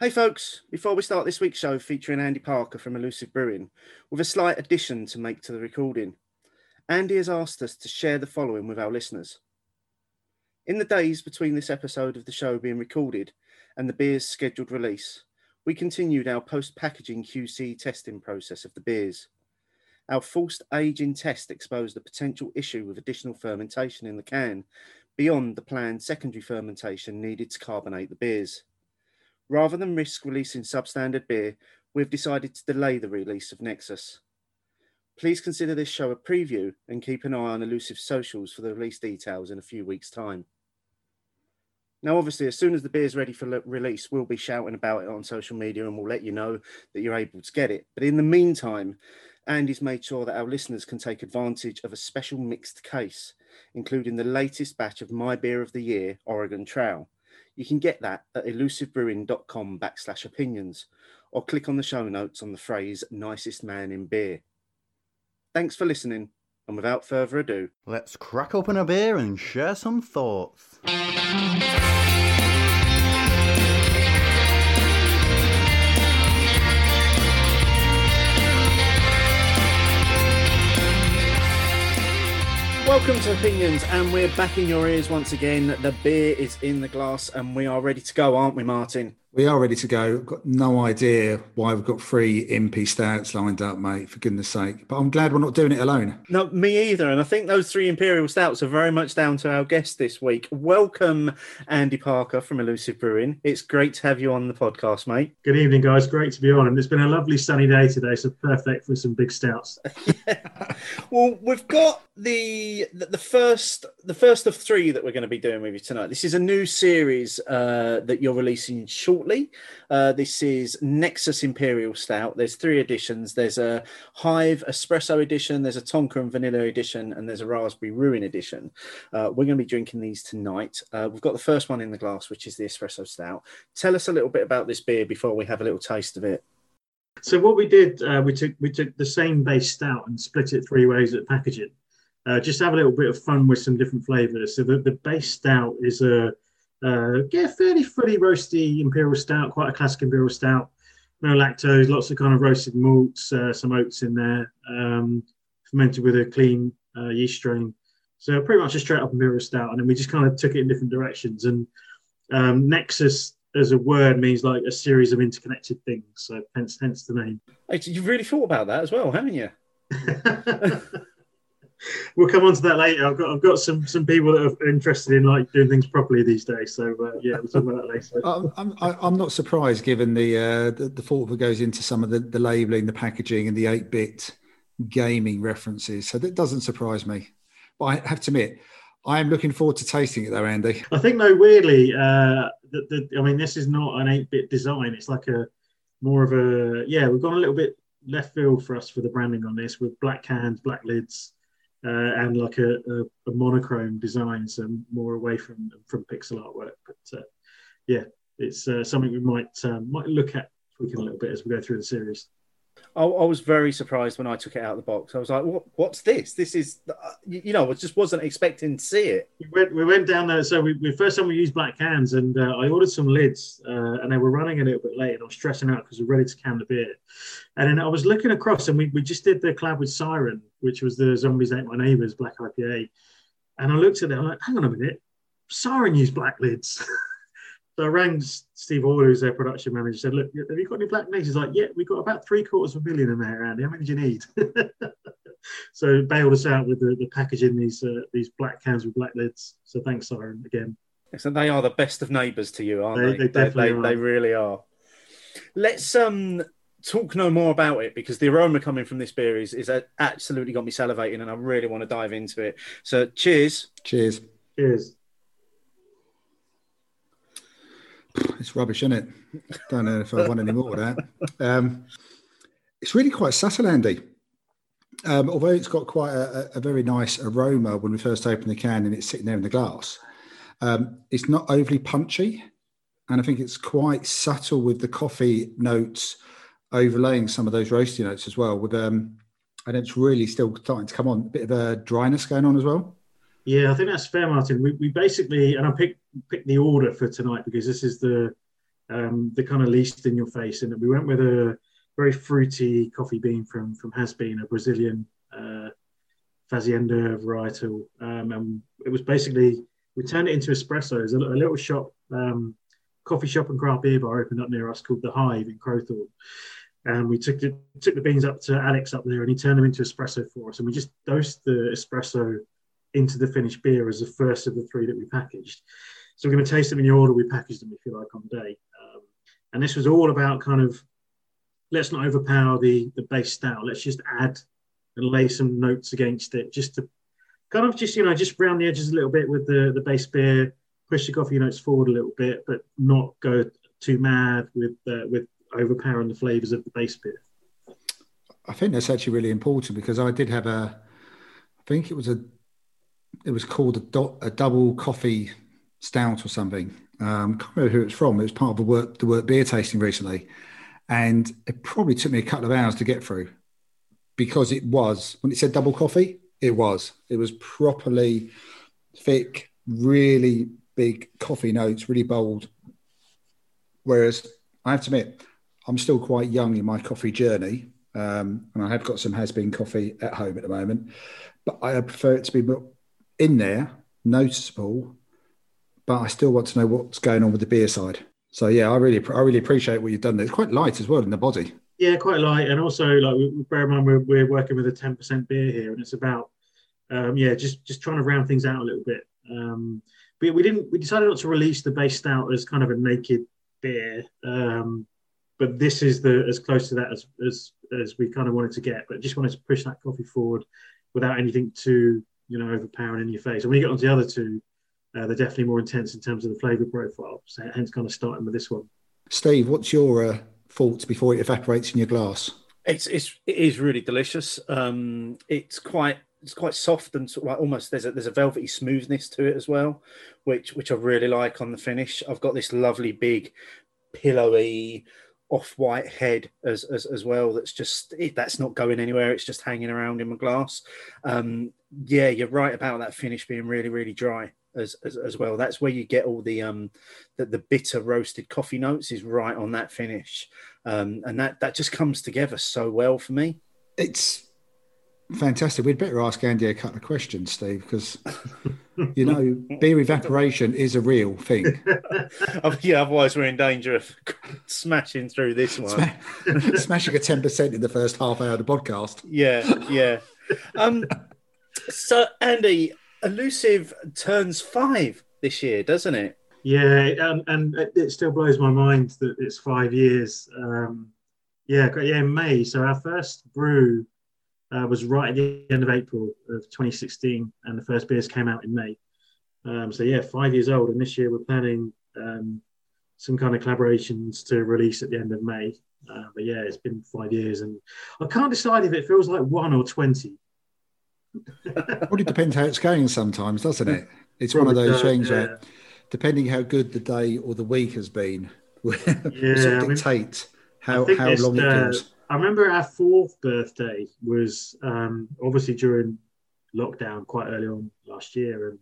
Hey folks, before we start this week's show featuring Andy Parker from Elusive Brewing, with a slight addition to make to the recording, Andy has asked us to share the following with our listeners. In the days between this episode of the show being recorded and the beer's scheduled release, we continued our post-packaging QC testing process of the beers. Our forced aging test exposed a potential issue with additional fermentation in the can beyond the planned secondary fermentation needed to carbonate the beers. Rather than risk releasing substandard beer, we've decided to delay the release of Nexus. Please consider this show a preview and keep an eye on Elusive socials for the release details in a few weeks' time. Now, obviously, as soon as the beer's ready for release, we'll be shouting about it on social media and we'll let you know that you're able to get it. But in the meantime, Andy's made sure that our listeners can take advantage of a special mixed case, including the latest batch of My Beer of the Year, Oregon Trail. You can get that at elusivebrewing.com/opinions or click on the show notes on the phrase nicest man in beer. Thanks for listening, and without further ado, let's crack open a beer and share some thoughts. Welcome to Opinions, and we're back in your ears once again. The beer is in the glass and we are ready to go, aren't we, Martin? We are ready to go. I've got no idea why we've got three impy stouts lined up, mate, for goodness sake. But I'm glad we're not doing it alone. No, me either. And I think those three imperial stouts are very much down to our guest this week. Welcome, Andy Parker from Elusive Brewing. It's great to have you on the podcast, mate. Good evening, guys. Great to be on. And it's been a lovely sunny day today, so perfect for some big stouts. Yeah. Well, we've got the first of three that we're going to be doing with you tonight. This is a new series that you're releasing shortly. This is Nexus Imperial Stout. There's three editions. There's a Hive Espresso Edition, there's a Tonka and Vanilla Edition, and there's a Raspberry Ruin Edition. We're going to be drinking these tonight. We've got the first one in the glass, which is the Espresso Stout. Tell us a little bit about this beer before we have a little taste of it. So what we did, we took the same base stout and split it three ways at packaging. Just have a little bit of fun with some different flavours. So the base stout is fairly fully roasty imperial stout, quite a classic imperial stout. No lactose, lots of kind of roasted malts, some oats in there, fermented with a clean yeast strain. So pretty much a straight up imperial stout. And then we just kind of took it in different directions. And Nexus as a word means like a series of interconnected things. So hence the name. You've really thought about that as well, haven't you? We'll come on to that later. I've got some people that are interested in like doing things properly these days. So we'll talk about that later. I'm not surprised, given the thought that goes into some of the labelling, the packaging, and the 8-bit gaming references. So that doesn't surprise me. But I have to admit, I am looking forward to tasting it, though, Andy. I think, though, weirdly, this is not an 8-bit design. It's like a more of a We've gone a little bit left field for us for the branding on this with black cans, black lids. And like a monochrome design, so more away from pixel artwork. But it's something we might look at tweaking a little bit as we go through the series. I was very surprised when I took it out of the box. I was like, "What's this? This is, I just wasn't expecting to see it." We went down there. So we first time we used black cans, and I ordered some lids, and they were running a little bit late, and I was stressing out because we were ready to can the beer. And then I was looking across, and we just did the collab with Siren, which was the Zombies Ate My Neighbors Black IPA. And I looked at it, I'm like, "Hang on a minute, Siren used black lids." So I rang Steve Orwell, who's their production manager, said, "Look, have you got any black lids?" He's like, "Yeah, we've got about 750,000 in there, Andy. How many do you need?" So bailed us out with the packaging, these black cans with black lids. So thanks, Siren, again. So they are the best of neighbours to you, aren't they? They definitely are. They really are. Let's talk no more about it, because the aroma coming from this beer is absolutely got me salivating, and I really want to dive into it. So cheers. Cheers. Cheers. It's rubbish, isn't it? Don't know if I want any more of that. It's really quite subtle, Andy. Although it's got quite a very nice aroma when we first open the can and it's sitting there in the glass, it's not overly punchy. And I think it's quite subtle with the coffee notes overlaying some of those roasty notes as well. And it's really still starting to come on. A bit of a dryness going on as well. Yeah, I think that's fair, Martin. We basically, and I picked the order for tonight because this is the the kind of least in your face, and we went with a very fruity coffee bean from Has Been, a Brazilian Fazenda varietal, and it was basically, we turned it into espressos. A little shop, coffee shop and craft beer bar opened up near us called The Hive in Crowthorne, and we took the beans up to Alex up there, and he turned them into espresso for us, and we just dosed the espresso into the finished beer as the first of the three that we packaged. So we're going to taste them in the order we packaged them, if you like, on the day. And this was all about kind of, let's not overpower the base style. Let's just add and lay some notes against it, just to kind of just, you know, just round the edges a little bit with the base beer, push the coffee notes forward a little bit, but not go too mad with overpowering the flavours of the base beer. I think that's actually really important, because I did have it was called a double coffee stout or something. Can't remember who it's from. It was part of the work beer tasting recently, and it probably took me a couple of hours to get through, because it was, when it said double coffee, it was properly thick, really big coffee notes, really bold. Whereas I have to admit, I'm still quite young in my coffee journey, and I have got some Has Been coffee at home at the moment, but I prefer it to be in there, noticeable, but I still want to know what's going on with the beer side. So yeah, I really appreciate what you've done there. It's quite light as well in the body. Yeah, quite light, and also, like, bear in mind we're working with a 10% beer here, and it's about just trying to round things out a little bit. But we decided not to release the base stout as kind of a naked beer, but this is as close to that as we kind of wanted to get. But just wanted to push that coffee forward without anything too, you know, overpowering in your face. And when you get onto the other two, they're definitely more intense in terms of the flavour profile. So hence kind of starting with this one. Steve, what's your thoughts before it evaporates in your glass? It is really delicious. It's quite soft and sort of like almost there's a velvety smoothness to it as well, which I really like on the finish. I've got this lovely big pillowy off-white head as well, that's not going anywhere, it's just hanging around in my glass. Yeah, you're right about that finish being really, really dry as well. That's where you get all the bitter roasted coffee notes, is right on that finish, and that just comes together so well for me. It's fantastic. We'd better ask Andy a couple of questions, Steve, because you know, beer evaporation is a real thing. Yeah, otherwise we're in danger of smashing through this one. Smashing a 10% in the first half hour of the podcast. Yeah. So, Andy, Elusive turns 5 this year, doesn't it? Yeah, and it still blows my mind that it's 5 years. Yeah, in May. So our first brew was right at the end of April of 2016, and the first beers came out in May. So yeah, 5 years old, and this year we're planning some kind of collaborations to release at the end of May. But yeah, it's been 5 years, and I can't decide if it feels like 1 or 20. Well, it depends how it's going sometimes, doesn't it? It's probably one of those things where, depending how good the day or the week has been, will sort of dictate how long it goes. I remember our 4th birthday was obviously during lockdown quite early on last year.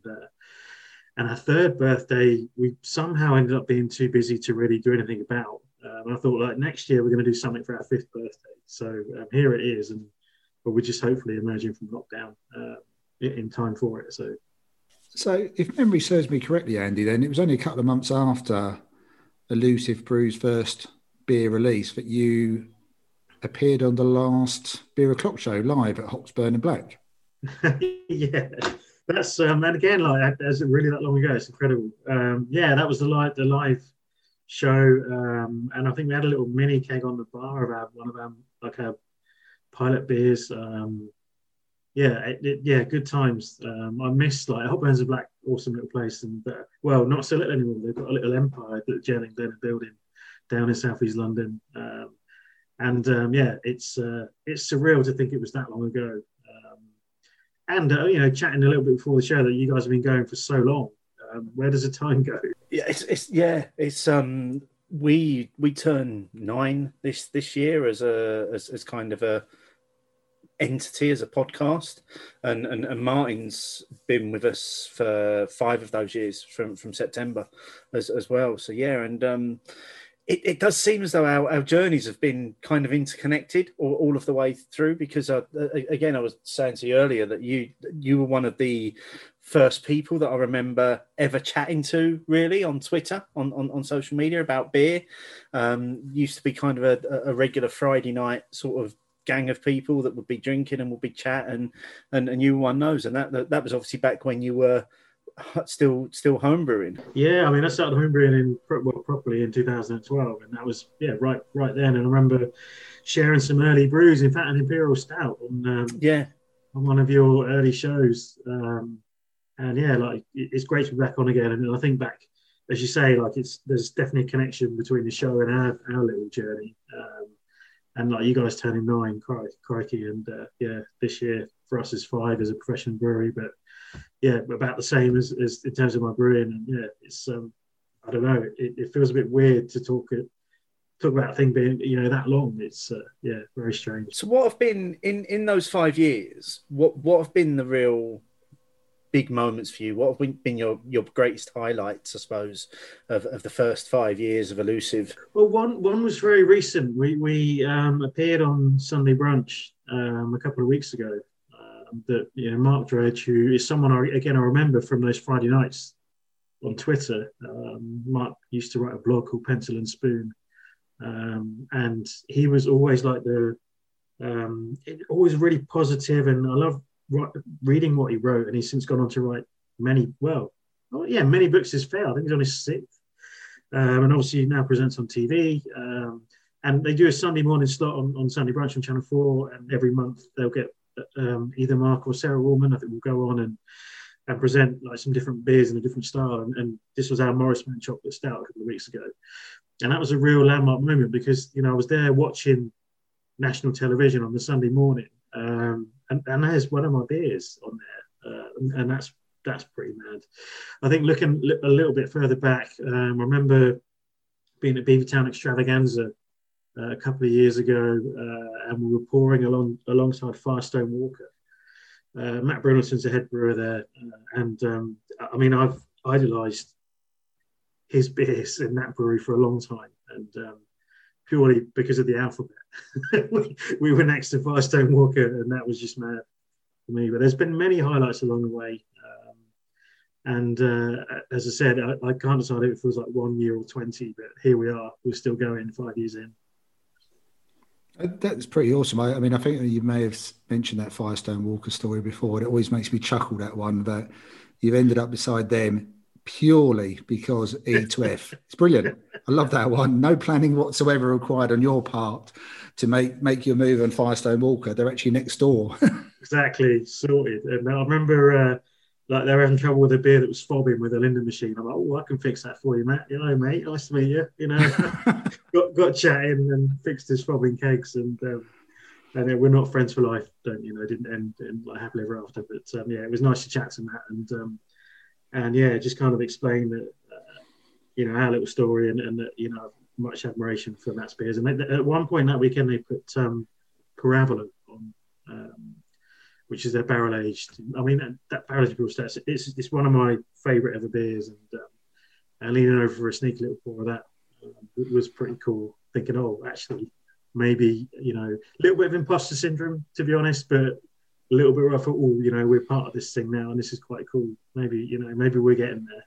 And our 3rd birthday, we somehow ended up being too busy to really do anything about. And I thought, like, next year we're going to do something for our 5th birthday. So here it is. But we're just hopefully emerging from lockdown in time for it. So if memory serves me correctly, Andy, then it was only a couple of months after Elusive Brew's first beer release that you appeared on the last Beer O'Clock show live at Hopsburn and Black. Yeah, that's and again, like, that's really that long ago. It's incredible. Yeah, that was the live show, and I think we had a little mini keg on the bar of our pilot beers. Good times. I miss, like, Hopsburn and Black, awesome little place, and well, not so little anymore. They've got a little empire that Jen and Glenn are building down in southeast London. It's surreal to think it was that long ago. Chatting a little bit before the show that you guys have been going for so long. Where does the time go? Yeah, we turn 9 this year as kind of a entity, as a podcast, and Martin's been with us for 5 of those years from September as well. So yeah, and it does seem as though our journeys have been kind of interconnected all of the way through, because I was saying to you earlier that you were one of the first people that I remember ever chatting to really on Twitter, on social media about beer. Used to be kind of a regular Friday night sort of gang of people that would be drinking and would be chatting, and you were one of those, and that was obviously back when you were still homebrewing. Yeah, I mean, I started homebrewing properly in 2012, and that was right then. And I remember sharing some early brews, in fact, an Imperial Stout on one of your early shows. It's great to be back on again. And I think back, as you say, like there's definitely a connection between the show and our little journey. And like you guys turning 9, crikey, and this year for us is 5 as a professional brewery, but. Yeah, about the same as in terms of my brewing. And it's I don't know. It feels a bit weird to talk about a thing being that long. It's very strange. So, what have been in those 5 years? What have been the real big moments for you? What have been your greatest highlights, I suppose, of the first 5 years of Elusive? Well, one was very recent. We appeared on Sunday Brunch a couple of weeks ago. That Mark Dredge, who is someone I remember from those Friday nights on Twitter. Mark used to write a blog called Pencil and Spoon, and he was always like always really positive, and I love reading what he wrote. And he's since gone on to write many books is fair. I think he's on his 6th, and obviously he now presents on TV. And they do a Sunday morning slot on Sunday Brunch on Channel 4, and every month they'll get. Either Mark or Sarah Woolman, I think, will go on and present like some different beers in a different style. And this was our Morris Man chocolate stout a couple of weeks ago, and that was a real landmark moment because I was there watching national television on the Sunday morning, and there's one of my beers on there, and that's pretty mad. I think looking a little bit further back, I remember being at Beavertown Extravaganza. A couple of years ago, and we were pouring alongside Firestone Walker. Matt Brunelson's the head brewer there, I've idolised his beers in that brewery for a long time, and purely because of the alphabet. We were next to Firestone Walker, and that was just mad for me. But there's been many highlights along the way, as I said, I can't decide if it feels like 1 year or 20, but here we are, we're still going 5 years in. That's pretty awesome. I mean, I think you may have mentioned that Firestone Walker story before. It always makes me chuckle, that one, that you've ended up beside them purely because E to F. It's brilliant. I love that one. No planning whatsoever required on your part to make your move on Firestone Walker. They're actually next door. Exactly. Sorted. And I remember they were having trouble with a beer that was fobbing with a Linden machine. I'm like, I can fix that for you, Matt. Hello, mate. Nice to meet you. Got chatting and fixed his fobbing cakes. And we're not friends for life. Didn't end in like happily ever after. But it was nice to chat to Matt and just kind of explain that our little story and that much admiration for Matt's beers. And at one point that weekend they put Parabola on. Which is their barrel-aged. I mean, that barrel-aged brew stout, it's one of my favourite ever beers. And leaning over for a sneaky little pour of that was pretty cool. Thinking, maybe, a little bit of imposter syndrome, to be honest, but a little bit rough. We're part of this thing now, and this is quite cool. Maybe, maybe we're getting there.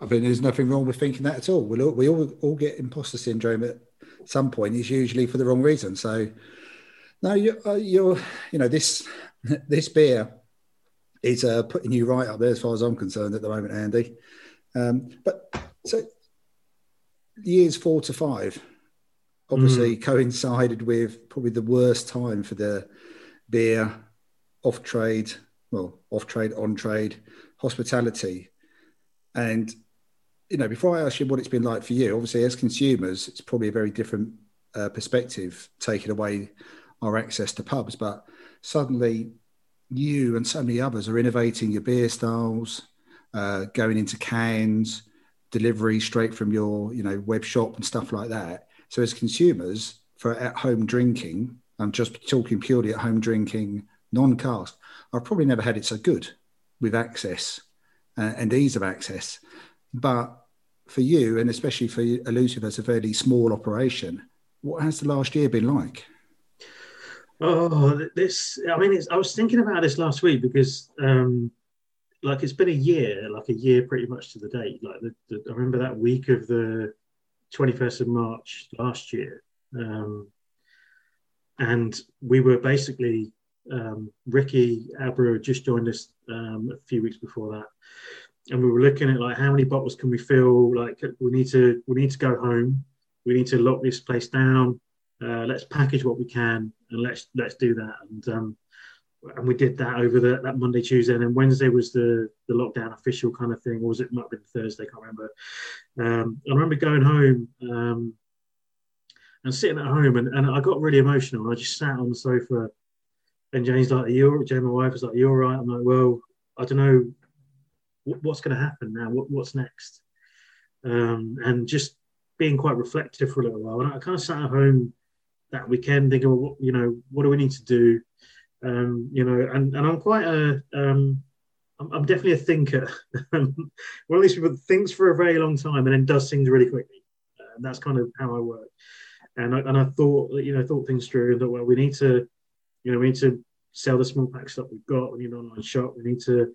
I mean, there's nothing wrong with thinking that at all. We all get imposter syndrome at some point. It's usually for the wrong reason, so... No, you're this beer is putting you right up there as far as I'm concerned at the moment, Andy. But so years 4 to 5 obviously coincided with probably the worst time for the beer off trade, on trade, hospitality. And, before I ask you what it's been like for you, obviously as consumers, it's probably a very different perspective taken away our access to pubs, but suddenly you and so many others are innovating your beer styles, going into cans, delivery straight from your, web shop and stuff like that. So as consumers for at-home drinking, I'm just talking purely at-home drinking, non-cask, I've probably never had it so good with access and ease of access. But for you, and especially for Elusive as a fairly small operation, what has the last year been like? Oh, this, I mean, I was thinking about this last week because, like, it's been a year pretty much to the date. Like, I remember that week of the 21st of March last year. And we were basically, Ricky Abreu just joined us a few weeks before that. And we were looking at, like, how many bottles can we fill? Like, we need to go home. We need to lock this place down. Let's package what we can and let's do that. And we did that over that Monday, Tuesday, and then Wednesday was the lockdown official kind of thing, or was it might have been Thursday, I can't remember. I remember going home and sitting at home, and I got really emotional. I just sat on the sofa, and Jane, my wife, was like, "You're all right?" I'm like, "Well, I don't know what's going to happen now. What's next?" And just being quite reflective for a little while, and I kind of sat at home that weekend thinking, well, what do we need to do? And I'm quite I'm definitely a thinker. One of these people that thinks for a very long time and then does things really quickly. That's kind of how I work. And I thought things through and thought, well, we need to sell the small pack stuff we've got. We need an online shop. We've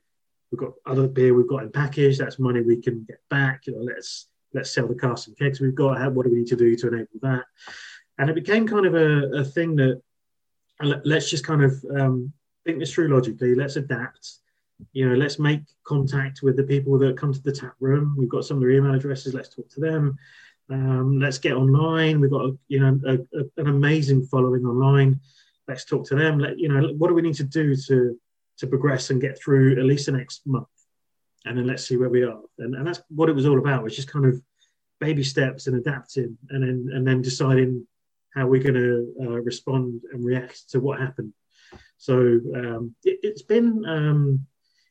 got other beer we've got in package. That's money we can get back. Let's sell the cask and kegs we've got. What do we need to do to enable that? And it became kind of a thing that, let's just kind of think this through logically. Let's adapt. Let's make contact with the people that come to the tap room. We've got some of their email addresses. Let's talk to them. Let's get online. We've got an amazing following online. Let's talk to them. What do we need to do to progress and get through at least the next month? And then let's see where we are. And that's what it was all about. It's just kind of baby steps and adapting, and then deciding how we're going to respond and react to what happened. So it's been,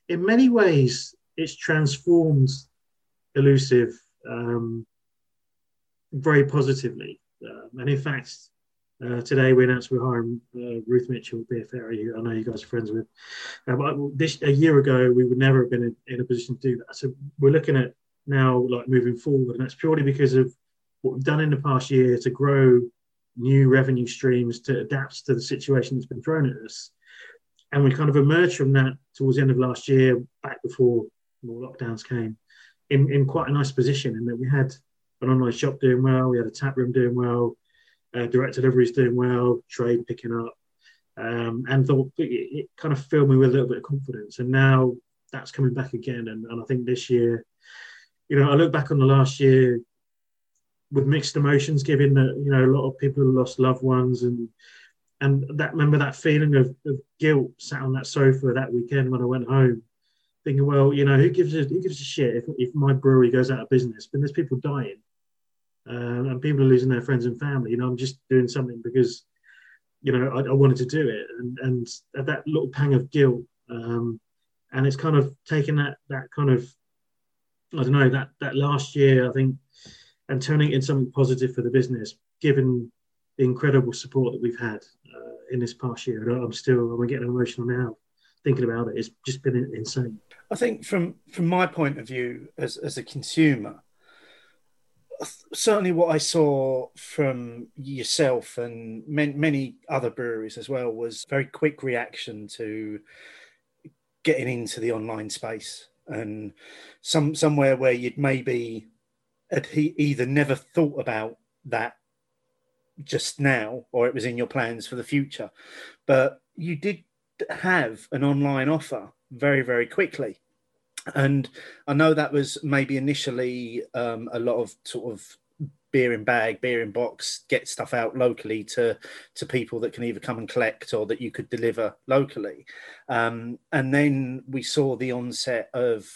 in many ways, it's transformed Elusive very positively. And in fact, today we announced we're hiring Ruth Mitchell, Beer Fairy, who I know you guys are friends with. A year ago, we would never have been in a position to do that. So we're looking at now, like, moving forward, and that's purely because of what we've done in the past year to grow new revenue streams, to adapt to the situation that's been thrown at us. And we kind of emerged from that towards the end of last year, back before more lockdowns came, in quite a nice position, in that we had an online shop doing well, we had a tap room doing well, direct deliveries doing well, trade picking up, and thought it kind of filled me with a little bit of confidence. And now that's coming back again, and I think this year, I look back on the last year with mixed emotions, given that a lot of people lost loved ones, and that, remember that feeling of guilt, sat on that sofa that weekend when I went home, thinking, well, who gives a shit if my brewery goes out of business? But there's people dying, and people are losing their friends and family. I'm just doing something because I wanted to do it, and that little pang of guilt, and it's kind of taken that kind of, I don't know, that last year, I think, and turning it into something positive for the business, given the incredible support that we've had in this past year. And I'm getting emotional now thinking about it. It's just been insane. I think from my point of view as a consumer, certainly what I saw from yourself and many other breweries as well was very quick reaction to getting into the online space, and somewhere where you'd maybe either never thought about that just now, or it was in your plans for the future, but you did have an online offer very, very quickly. And I know that was maybe initially a lot of sort of beer in bag, beer in box, get stuff out locally to people that can either come and collect or that you could deliver locally. And then we saw the onset of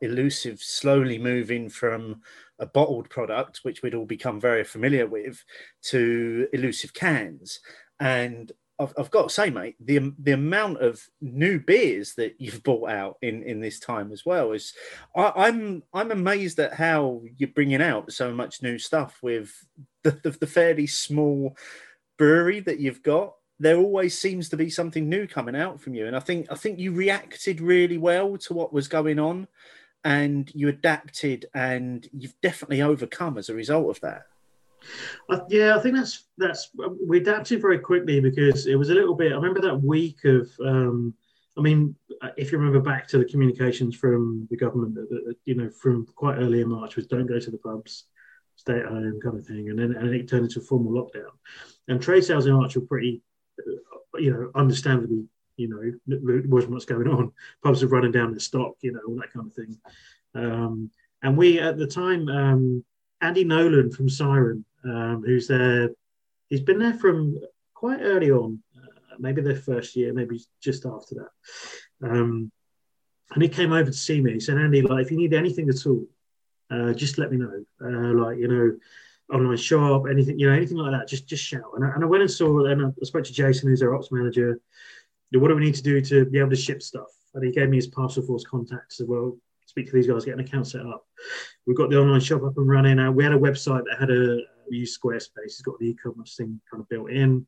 Elusive slowly moving from a bottled product, which we'd all become very familiar with, to Elusive cans. And I've got to say, mate, the amount of new beers that you've bought out in this time as well is, I'm amazed at how you're bringing out so much new stuff with the fairly small brewery that you've got. There always seems to be something new coming out from you. And I think you reacted really well to what was going on. and you adapted and you've definitely overcome as a result of that. Yeah, I think that's we adapted very quickly because it was a little bit, I remember that week of, I mean, if you remember back to the communications from the government, you know, from quite early in March was don't go to the pubs, stay at home kind of thing. And then it turned into a formal lockdown. And trade sales in March were pretty, you know, understandably, you know, there wasn't much going on. Pubs were running down their stock, you know, all that kind of thing. And we, at the time, Andy Nolan from Siren, who's there, he's been there from quite early on, maybe their first year, maybe just after that. And he came over to see me. He said, Andy, like, if you need anything at all, just let me know. Like, you know, online shop, anything, you know, anything like that, just shout. And I went and saw, and I spoke to Jason, who's their ops manager. What do we need to do to be able to ship stuff? And he gave me his parcel force contact. So, well, speak to these guys, get an account set up. We've got the online shop up and running. We had a website that had we used Squarespace. It's got the e-commerce thing kind of built in.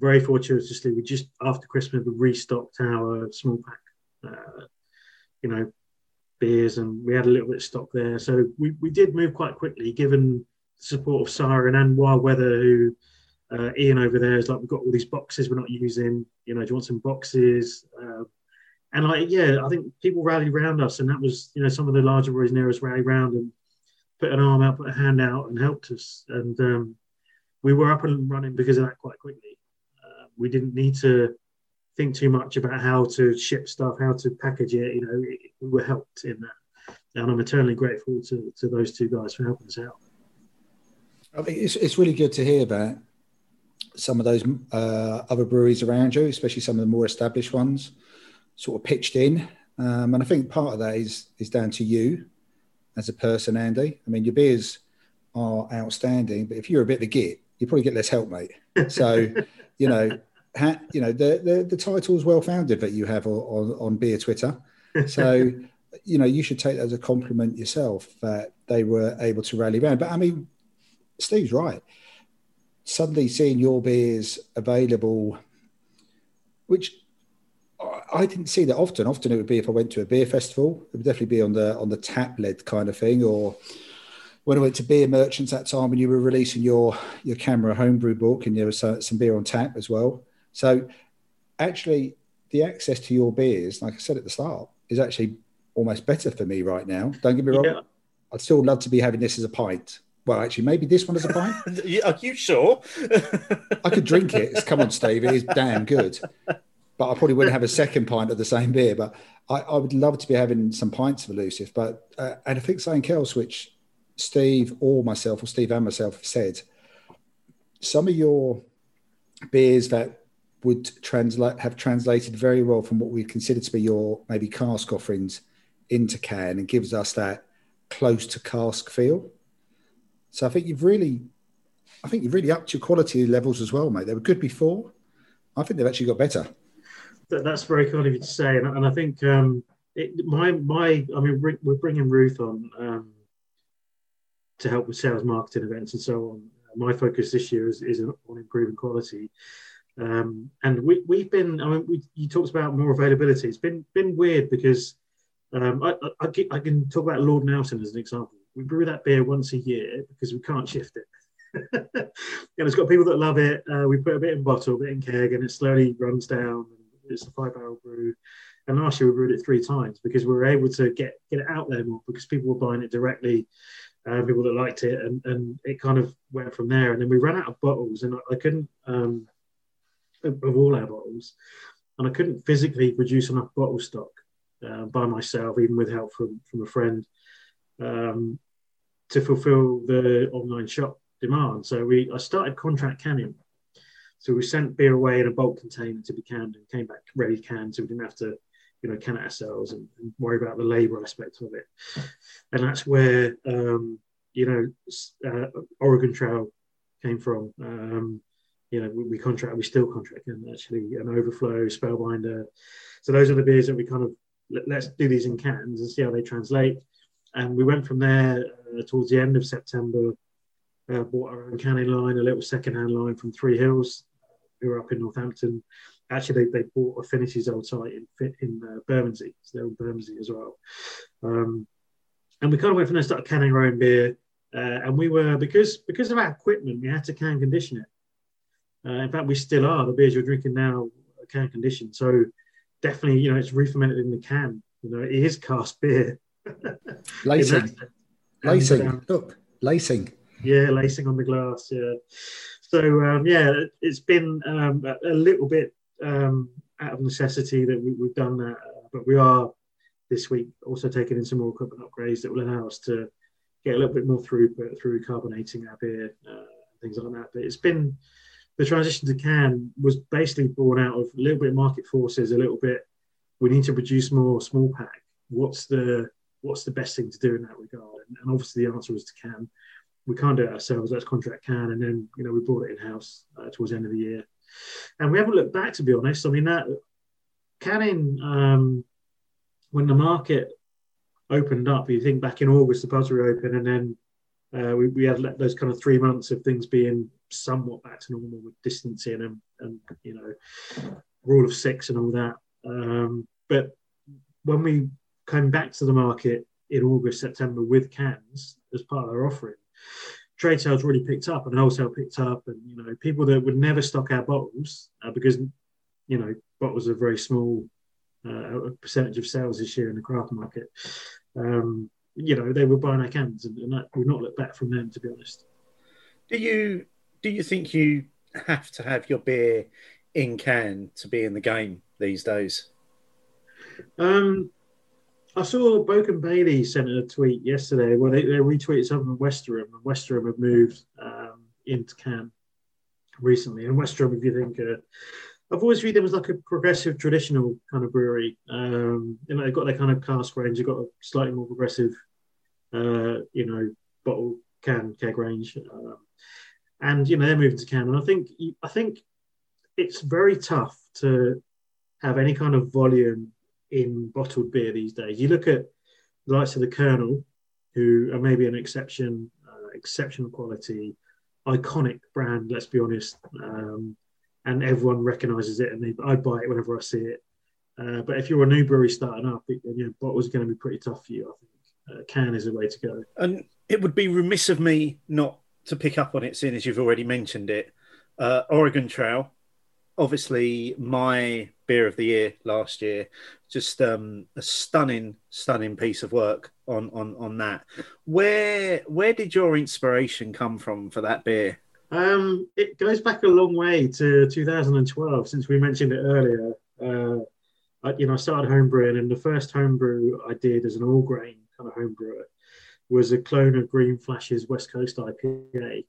Very fortuitously, we just after Christmas, we restocked our small pack, you know, beers, and we had a little bit of stock there. So we did move quite quickly, given the support of Siren and Wild Weather, who Ian over there is like, we've got all these boxes we're not using. You know, do you want some boxes? And like, yeah, I think people rallied around us, and that was, you know, some of the larger breweries near us rallied around and put an arm out, put a hand out, and helped us. And we were up and running because of that quite quickly. We didn't need to think too much about how to ship stuff, how to package it. You know, we were helped in that. And I'm eternally grateful to those two guys for helping us out. I mean, it's really good to hear about some of those other breweries around you, especially some of the more established ones, sort of pitched in. And I think part of that is down to you as a person, Andy. I mean, your beers are outstanding, but if you're a bit of a git, you probably get less help, mate. So, you know, you know, the title is well founded that you have on Beer Twitter. So, you know, you should take that as a compliment yourself that they were able to rally around. But I mean, Steve's right. Suddenly seeing your beers available, which I didn't see that often. Often it would be if I went to a beer festival, it would definitely be on the tap led kind of thing, or when I went to beer merchants that time when you were releasing your camera homebrew book and there was some beer on tap as well. So actually the access to your beers, like I said at the start, is actually almost better for me right now. Don't get me wrong. Yeah. I'd still love to be having this as a pint. Well, actually, maybe this one is a pint. Are you sure? I could drink it. Come on, Steve. It is damn good. But I probably wouldn't have a second pint of the same beer. But I would love to be having some pints of Elusive. But and I think something else, which Steve or myself, or Steve and myself, have said, some of your beers that would have translated very well from what we consider to be your maybe cask offerings into can, and gives us that close to cask feel. So I think you've really upped your quality levels as well, mate. They were good before. I think they've actually got better. That's very kind of you to say, and I think we're bringing Ruth on to help with sales, marketing, events, and so on. My focus this year is on improving quality, and we've been. I mean, you talked about more availability. It's been weird because I can talk about Lord Nelson as an example. We brew that beer once a year because we can't shift it. And it's got people that love it. We put a bit in bottle, a bit in keg, and it slowly runs down. And it's a 5-barrel brew. And last year we brewed it 3 times because we were able to get it out there more because people were buying it directly, people that liked it, and it kind of went from there. And then we ran out of bottles, and I couldn't, of all our bottles, and I couldn't physically produce enough bottle stock by myself, even with help from a friend, to fulfill the online shop demand. So I started contract canning. So we sent beer away in a bulk container to be canned and came back ready canned, so we didn't have to, you know, can it ourselves and worry about the labour aspect of it. And that's where, you know, Oregon Trail came from. You know, we still contract can, actually, an overflow, Spellbinder. So those are the beers that we kind of, let's do these in cans and see how they translate. And we went from there towards the end of September, bought our own canning line, a little second-hand line from Three Hills, who were up in Northampton. Actually, they bought Affinity's old site in Bermondsey, so they're in Bermondsey as well. And we kind of went from there and started canning our own beer. And we were, because of our equipment, we had to can condition it. In fact, we still are. The beers you're drinking now are can conditioned. So definitely, you know, it's re-fermented in the can. You know, it is cask beer. Lacing. Yeah, lacing on the glass, yeah. So, it's been a little bit out of necessity that we've done that. But we are, this week, also taking in some more equipment upgrades that will allow us to get a little bit more throughput through carbonating our beer, things like that. But it's been, the transition to can was basically born out of a little bit of market forces, a little bit, we need to produce more small pack. What's the best thing to do in that regard? And obviously the answer was to can. We can't do it ourselves. Let's contract can. And then, you know, we brought it in-house towards the end of the year. And we haven't looked back, to be honest. I mean, that canning, when the market opened up, you think back in August, the pubs were open. And then we had those kind of 3 months of things being somewhat back to normal with distancing and you know, rule of six and all that. But when we came back to the market in August, September with cans as part of our offering, trade sales really picked up and wholesale picked up, and you know, people that would never stock our bottles because you know, bottles are very small percentage of sales this year in the craft market. You know, they were buying our cans, and that we've not looked back from them, to be honest. Do you think you have to have your beer in can to be in the game these days? I saw Boken Bailey sent a tweet yesterday. Well, they retweeted something from Westerham, and Westerham have moved into can recently. And Westerham, if you think, I've always viewed them as like a progressive, traditional kind of brewery. You know, they've got their kind of cask range. They've got a slightly more progressive, you know, bottle, can, keg range, and you know, they're moving to can. And I think it's very tough to have any kind of volume in bottled beer these days. You look at the likes of the Colonel, who are maybe an exception, exceptional quality, iconic brand, let's be honest, and everyone recognises it, and I buy it whenever I see it. But if you're a new brewery starting up, you know, bottles are going to be pretty tough for you, I think. Can is the way to go. And it would be remiss of me not to pick up on it, seeing as you've already mentioned it. Oregon Trail, obviously my beer of the year last year, just a stunning piece of work on that. Where did your inspiration come from for that beer? It goes back a long way to 2012, since we mentioned it earlier. I started homebrewing, and the first homebrew I did as an all grain kind of homebrewer was a clone of Green Flash's West Coast IPA,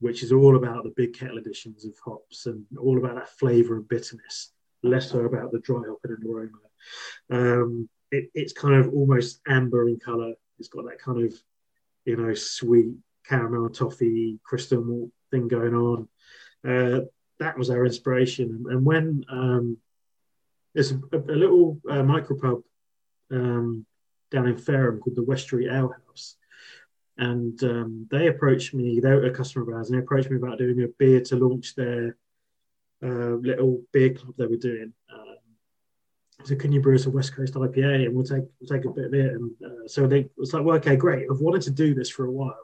which is all about the big kettle additions of hops and all about that flavour and bitterness, less so about the dry hopping and aroma. It's kind of almost amber in colour. It's got that kind of, you know, sweet caramel, toffee, crystal malt thing going on. That was our inspiration. And when there's a little micropub down in Fareham called the Westbury Ale House, and they approached me, they were a customer of ours, and they approached me about doing a beer to launch their little beer club they were doing. So can you brew us a West Coast IPA, and we'll take a bit of it? And so it was like, well, okay, great. I've wanted to do this for a while.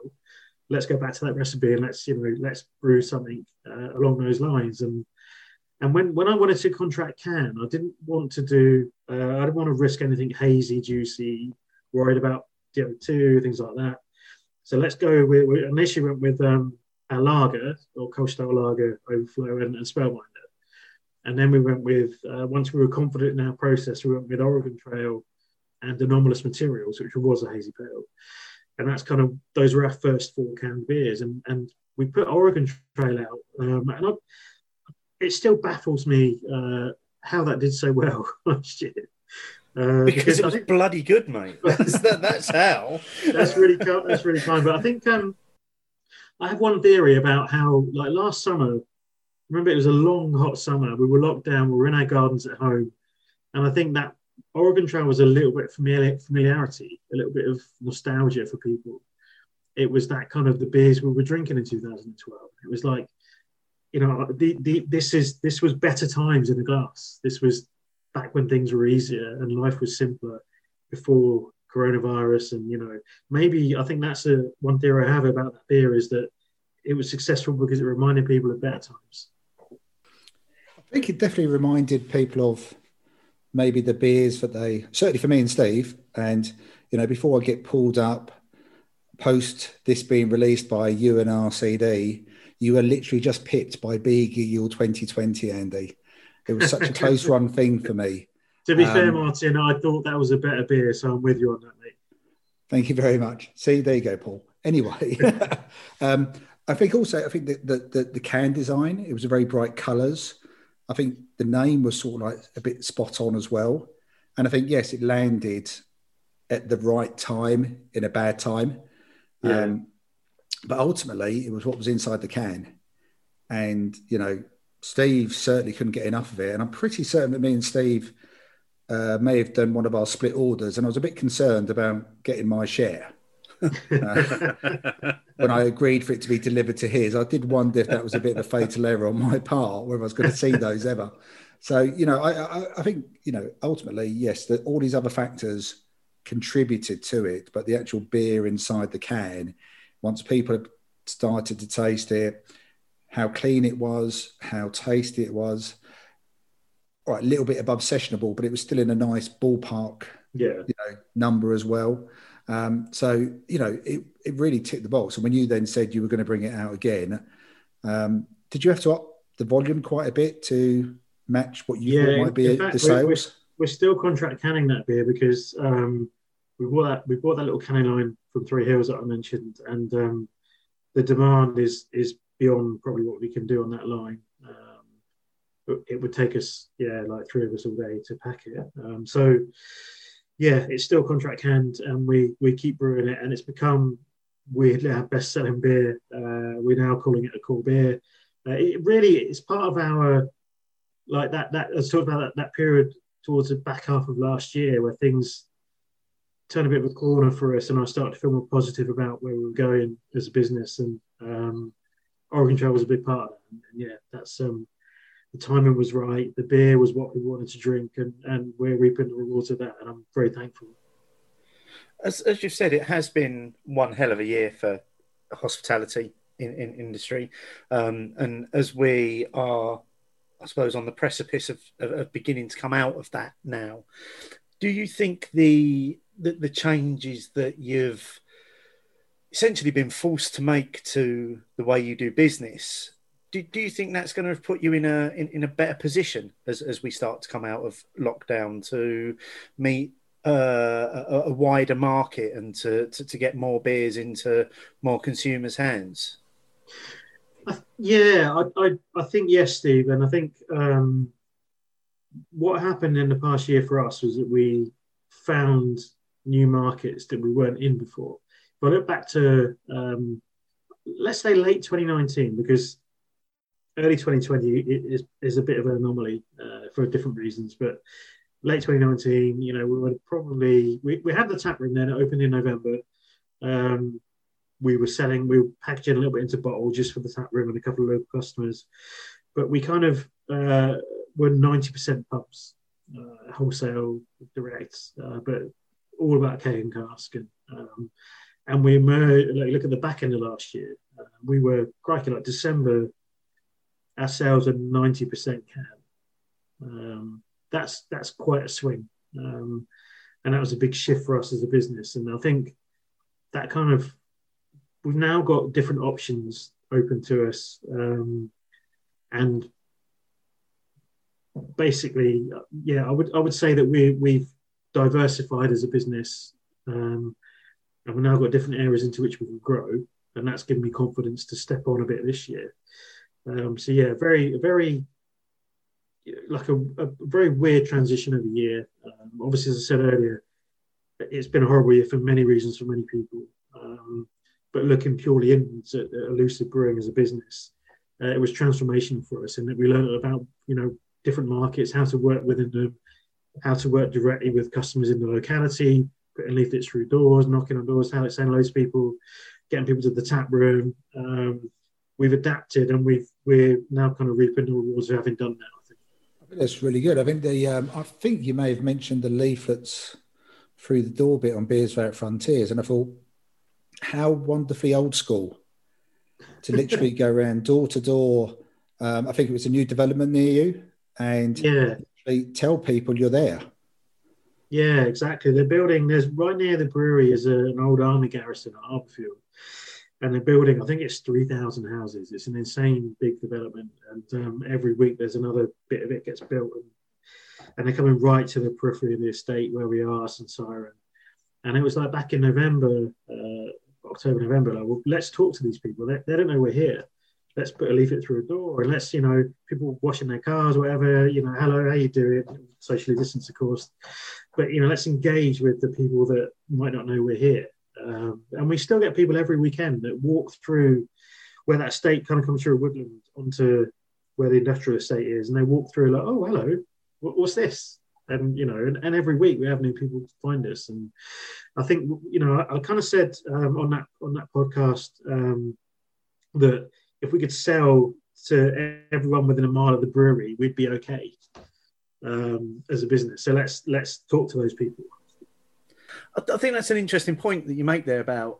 Let's go back to that recipe and let's brew something along those lines. And when I wanted to contract can, I didn't want to do, I didn't want to risk anything hazy, juicy, worried about CO2, things like that. So let's go with, we initially went with our lager, or Coastal Lager, Overflow, and Spellbinder. And then we went with, once we were confident in our process, we went with Oregon Trail and Anomalous Materials, which was a hazy pale. And that's kind of, those were our first four canned beers. And we put Oregon Trail out. And it still baffles me how that did so well last year. Because it was bloody good, mate. That's how. That's really kind. But I think I have one theory about how, like last summer, remember it was a long, hot summer. We were locked down. We were in our gardens at home. And I think that Oregon Trail was a little bit familiarity, a little bit of nostalgia for people. It was that kind of the beers we were drinking in 2012. It was like, you know, this was better times in the glass. This was back when things were easier and life was simpler before coronavirus. And, you know, maybe I think that's one theory I have about that beer is that it was successful because it reminded people of better times. I think it definitely reminded people of maybe the beers that they, certainly for me and Steve, and, you know, before I get pulled up, post this being released by UNRCD, you were literally just pipped by Big Eagle 2020, Andy. It was such a close run thing for me. To be fair, Martin, I thought that was a better beer, so I'm with you on that, mate. Thank you very much. See, there you go, Paul. Anyway, I think the can design, it was a very bright colours. I think the name was sort of like a bit spot on as well. And I think, yes, it landed at the right time in a bad time. Yeah. But ultimately, it was what was inside the can. And, you know, Steve certainly couldn't get enough of it. And I'm pretty certain that me and Steve may have done one of our split orders. And I was a bit concerned about getting my share. When I agreed for it to be delivered to his, I did wonder if that was a bit of a fatal error on my part, whether I was going to see those ever. So, you know, I think, you know, ultimately, yes, that all these other factors contributed to it, but the actual beer inside the can, once people have started to taste it, how clean it was, how tasty it was, all right, a little bit above sessionable, but it was still in a nice ballpark, you know, number as well. So, you know, it really ticked the box. And when you then said you were going to bring it out again, did you have to up the volume quite a bit to match what you thought might be the sales? We're still contract canning that beer because we bought that little canning line from Three Hills that I mentioned, and the demand is beyond probably what we can do on that line. It would take us, like three of us all day to pack it. So... yeah, it's still contract canned, and we keep brewing it, and it's become weirdly our best-selling beer. We're now calling it a core beer. It really is part of our, like that I was talking about that period towards the back half of last year where things turned a bit of a corner for us, and I started to feel more positive about where we were going as a business, and Oregon Trail was a big part of that. And that's... the timing was right. The beer was what we wanted to drink, and we're reaping the rewards of that. And I'm very thankful. As you've said, it has been one hell of a year for hospitality in industry. And as we are, I suppose, on the precipice of beginning to come out of that now, do you think the changes that you've essentially been forced to make to the way you do business, Do you think that's going to have put you in a better position as we start to come out of lockdown to meet a wider market and to get more beers into more consumers' hands? I think yes, Steve. And I think what happened in the past year for us was that we found new markets that we weren't in before. But I look back to, let's say, late 2019, because... early 2020 is a bit of an anomaly for different reasons, but late 2019, you know, we had the tap room then. It opened in November. We were packaging a little bit into bottle just for the tap room and a couple of local customers, but we kind of were 90% pubs, wholesale, direct, but all about keg and cask, and we emerged. Like, look at the back end of last year, we were December. Our sales are 90% can. That's quite a swing. And that was a big shift for us as a business. And I think that kind of, we've now got different options open to us. And basically, I would say that we've diversified as a business, and we've now got different areas into which we can grow. And that's given me confidence to step on a bit this year. Very, very, like a very weird transition of the year. Obviously, as I said earlier, it's been a horrible year for many reasons for many people. But looking purely inwards at Elusive Brewing as a business, it was transformational for us in that we learned about, you know, different markets, how to work within them, how to work directly with customers in the locality, putting leaflets through doors, knocking on doors, how it's saying hello to people, getting people to the tap room. We've adapted, and we're now kind of reaping the rewards of having done that. I think that's really good. I think you may have mentioned the leaflets through the door bit on Beers Without Frontiers, and I thought, how wonderfully old school to literally go around door to door. I think it was a new development near you, and tell people you're there. Yeah, exactly. They're building, there's right near the brewery is an old army garrison at Arborfield, and they're building, I think it's 3,000 houses. It's an insane big development, and every week there's another bit of it gets built, and they're coming right to the periphery of the estate where we are, Siren. And it was like back in November, October, November, like, well, let's talk to these people. They don't know we're here. Let's put a leaflet through a door, and let's, people washing their cars, whatever, hello, how you doing? Socially distanced, of course. But, let's engage with the people that might not know we're here. And we still get people every weekend that walk through where that estate kind of comes through woodland onto where the industrial estate is. And they walk through like, oh, hello, what's this? And, and every week we have new people find us. And I think, I kind of said on that podcast that if we could sell to everyone within a mile of the brewery, we'd be okay as a business. So let's talk to those people. I think that's an interesting point that you make there about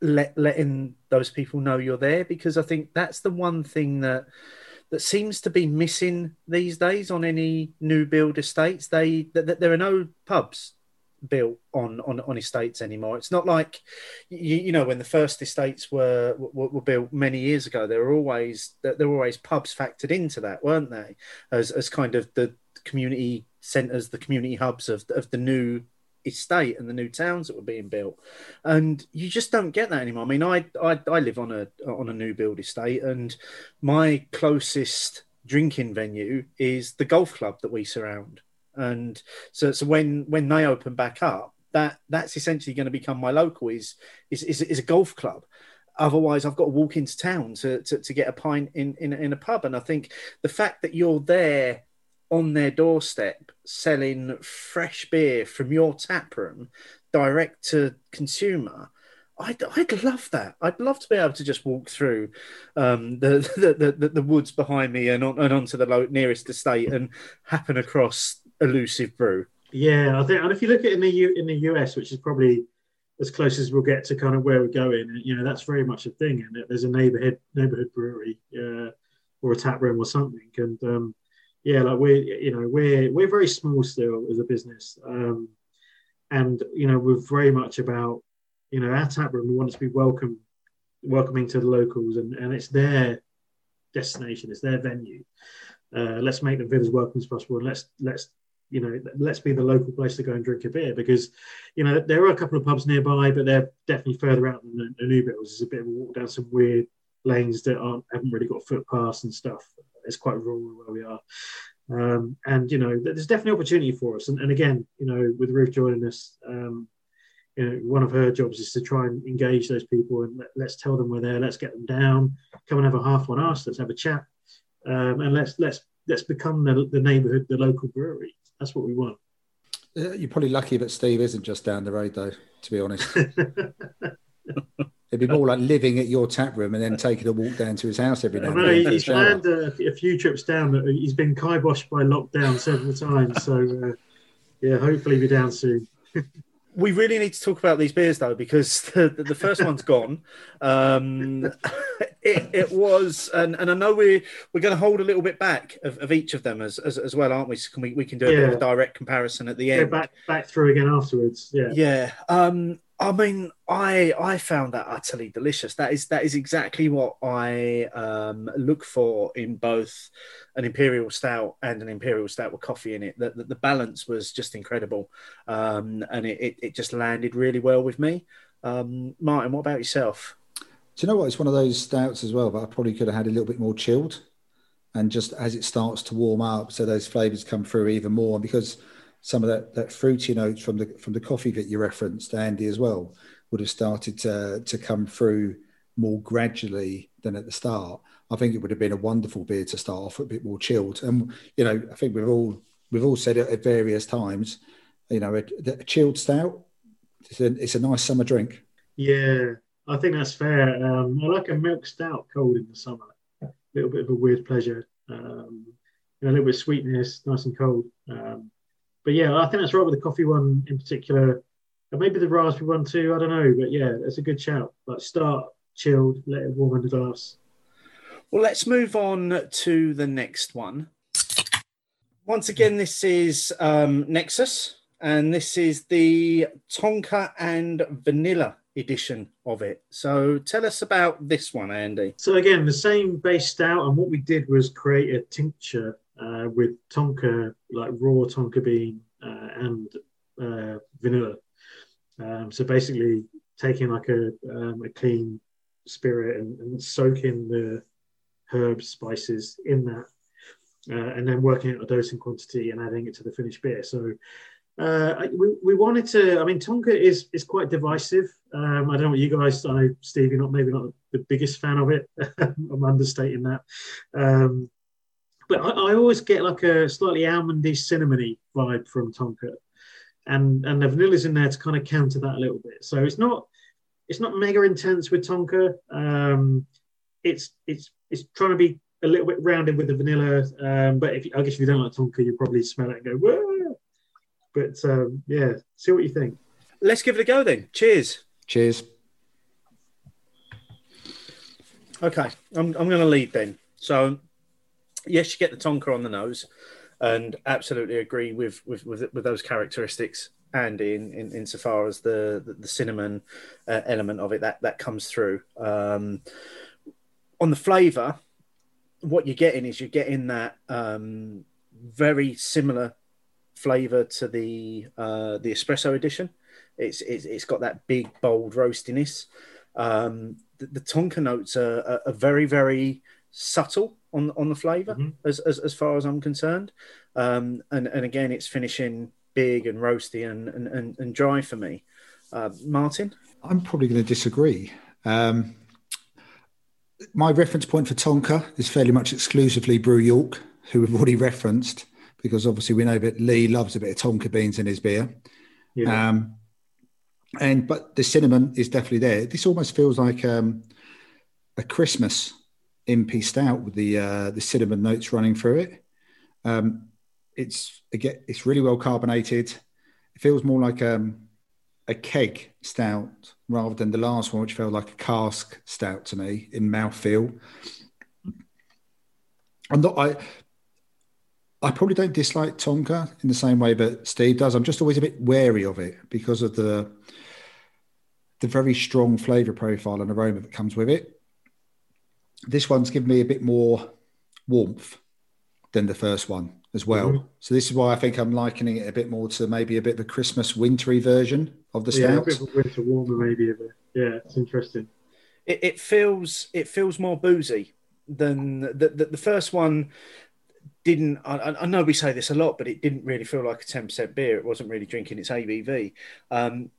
letting those people know you're there, because I think that's the one thing that seems to be missing these days on any new build estates. There are no pubs built on estates anymore. It's not like when the first estates were built many years ago. There were always pubs factored into that, weren't they? As kind of the community centres, the community hubs of the new estate and the new towns that were being built. And you just don't get that anymore. I mean, I live on a new build estate, and my closest drinking venue is the golf club that we surround. And so when they open back up, that's essentially going to become my local is a golf club. Otherwise, I've got to walk into town to get a pint in a pub. And I think the fact that you're there on their doorstep selling fresh beer from your tap room direct to consumer, I'd love that. I'd love to be able to just walk through the woods behind me and onto the nearest estate and happen across Elusive Brew. Yeah, I think, and if you look at in the US, which is probably as close as we'll get to kind of where we're going, that's very much a thing. And there's a neighborhood brewery or a tap room or something. And we're very small still as a business, and we're very much about our tap room. We want it to be welcoming to the locals, and it's their destination, it's their venue. Let's make them feel as welcome as possible, and let's be the local place to go and drink a beer, because there are a couple of pubs nearby, but they're definitely further out than the new builds. It's a bit of a walk down some weird lanes that haven't really got footpaths and stuff. It's quite rural where we are, and there's definitely opportunity for us. And again, with Ruth joining us, one of her jobs is to try and engage those people, and let's tell them we're there. Let's get them down. Come and have a half on us. Let's have a chat. And let's become the neighbourhood, the local brewery. That's what we want. You're probably lucky that Steve isn't just down the road, though, to be honest. It'd be more like living at your tap room and then taking a walk down to his house every day. He's planned a few trips down, but he's been kiboshed by lockdown several times. So, hopefully be down soon. We really need to talk about these beers, though, because the first one's gone. It was, and I know we're going to hold a little bit back of each of them as well, aren't we? So we can do a bit of a direct comparison at the end. Go back through again afterwards. Yeah. Yeah. I mean, I found that utterly delicious. That is exactly what I look for in both an Imperial Stout and an Imperial Stout with coffee in it. The balance was just incredible, and it just landed really well with me. Martin, what about yourself? Do you know what? It's one of those stouts as well that I probably could have had a little bit more chilled, and just as it starts to warm up, so those flavours come through even more, because some of that fruity note from the coffee that you referenced, Andy, as well, would have started to come through more gradually than at the start. I think it would have been a wonderful beer to start off, a bit more chilled. And I think we've all said it at various times. A chilled stout, it's a nice summer drink. Yeah, I think that's fair. I like a milk stout cold in the summer. A little bit of a weird pleasure. A little bit of sweetness, nice and cold. But yeah, I think that's right with the coffee one in particular. And maybe the raspberry one too, I don't know. But yeah, that's a good shout. Like start chilled, let it warm in the glass. Well, let's move on to the next one. Once again, this is Nexus, and this is the Tonka and Vanilla Edition of it. So tell us about this one, Andy. So again, the same base stout, and what we did was create a tincture with tonka, like raw tonka bean and vanilla. So basically taking like a clean spirit and soaking the herbs, spices in that, and then working out a dosing quantity and adding it to the finished beer. So we wanted to, I mean, tonka is quite divisive. I don't know what you guys, I know, Steve, you're not, maybe not the biggest fan of it. I'm understating that. But I always get like a slightly almondy, cinnamony vibe from tonka. And the vanilla's in there to kind of counter that a little bit. So it's not mega intense with tonka. It's trying to be a little bit rounded with the vanilla. But I guess if you don't like tonka, you probably smell it and go, whoa. But yeah, see what you think. Let's give it a go then. Cheers. Cheers. Okay, I'm going to lead then. So yes, you get the tonka on the nose, and absolutely agree with those characteristics, Andy, insofar as the cinnamon element of it that comes through. On the flavour, what you're getting is that very similar flavour to the espresso edition. It's got that big bold roastiness. The tonka notes are very, very subtle on the flavour, mm-hmm. as far as I'm concerned, and again it's finishing big and roasty and dry for me. Martin, I'm probably going to disagree. My reference point for tonka is fairly much exclusively Brew York, who we've already referenced, because obviously we know that Lee loves a bit of tonka beans in his beer. Yeah. But the cinnamon is definitely there. This almost feels like a Christmas MP stout with the cinnamon notes running through it. It's really well carbonated. It feels more like a keg stout rather than the last one, which felt like a cask stout to me in mouthfeel. I probably don't dislike tonka in the same way that Steve does. I'm just always a bit wary of it because of the very strong flavour profile and aroma that comes with it. This one's given me a bit more warmth than the first one as well. Mm-hmm. So this is why I think I'm likening it a bit more to maybe a bit of a Christmas wintry version of the stout. Yeah, a bit of a winter warmer maybe. Yeah, it's interesting. It feels more boozy than the first one. I know we say this a lot, but it didn't really feel like a 10% beer. It wasn't really drinking its ABV.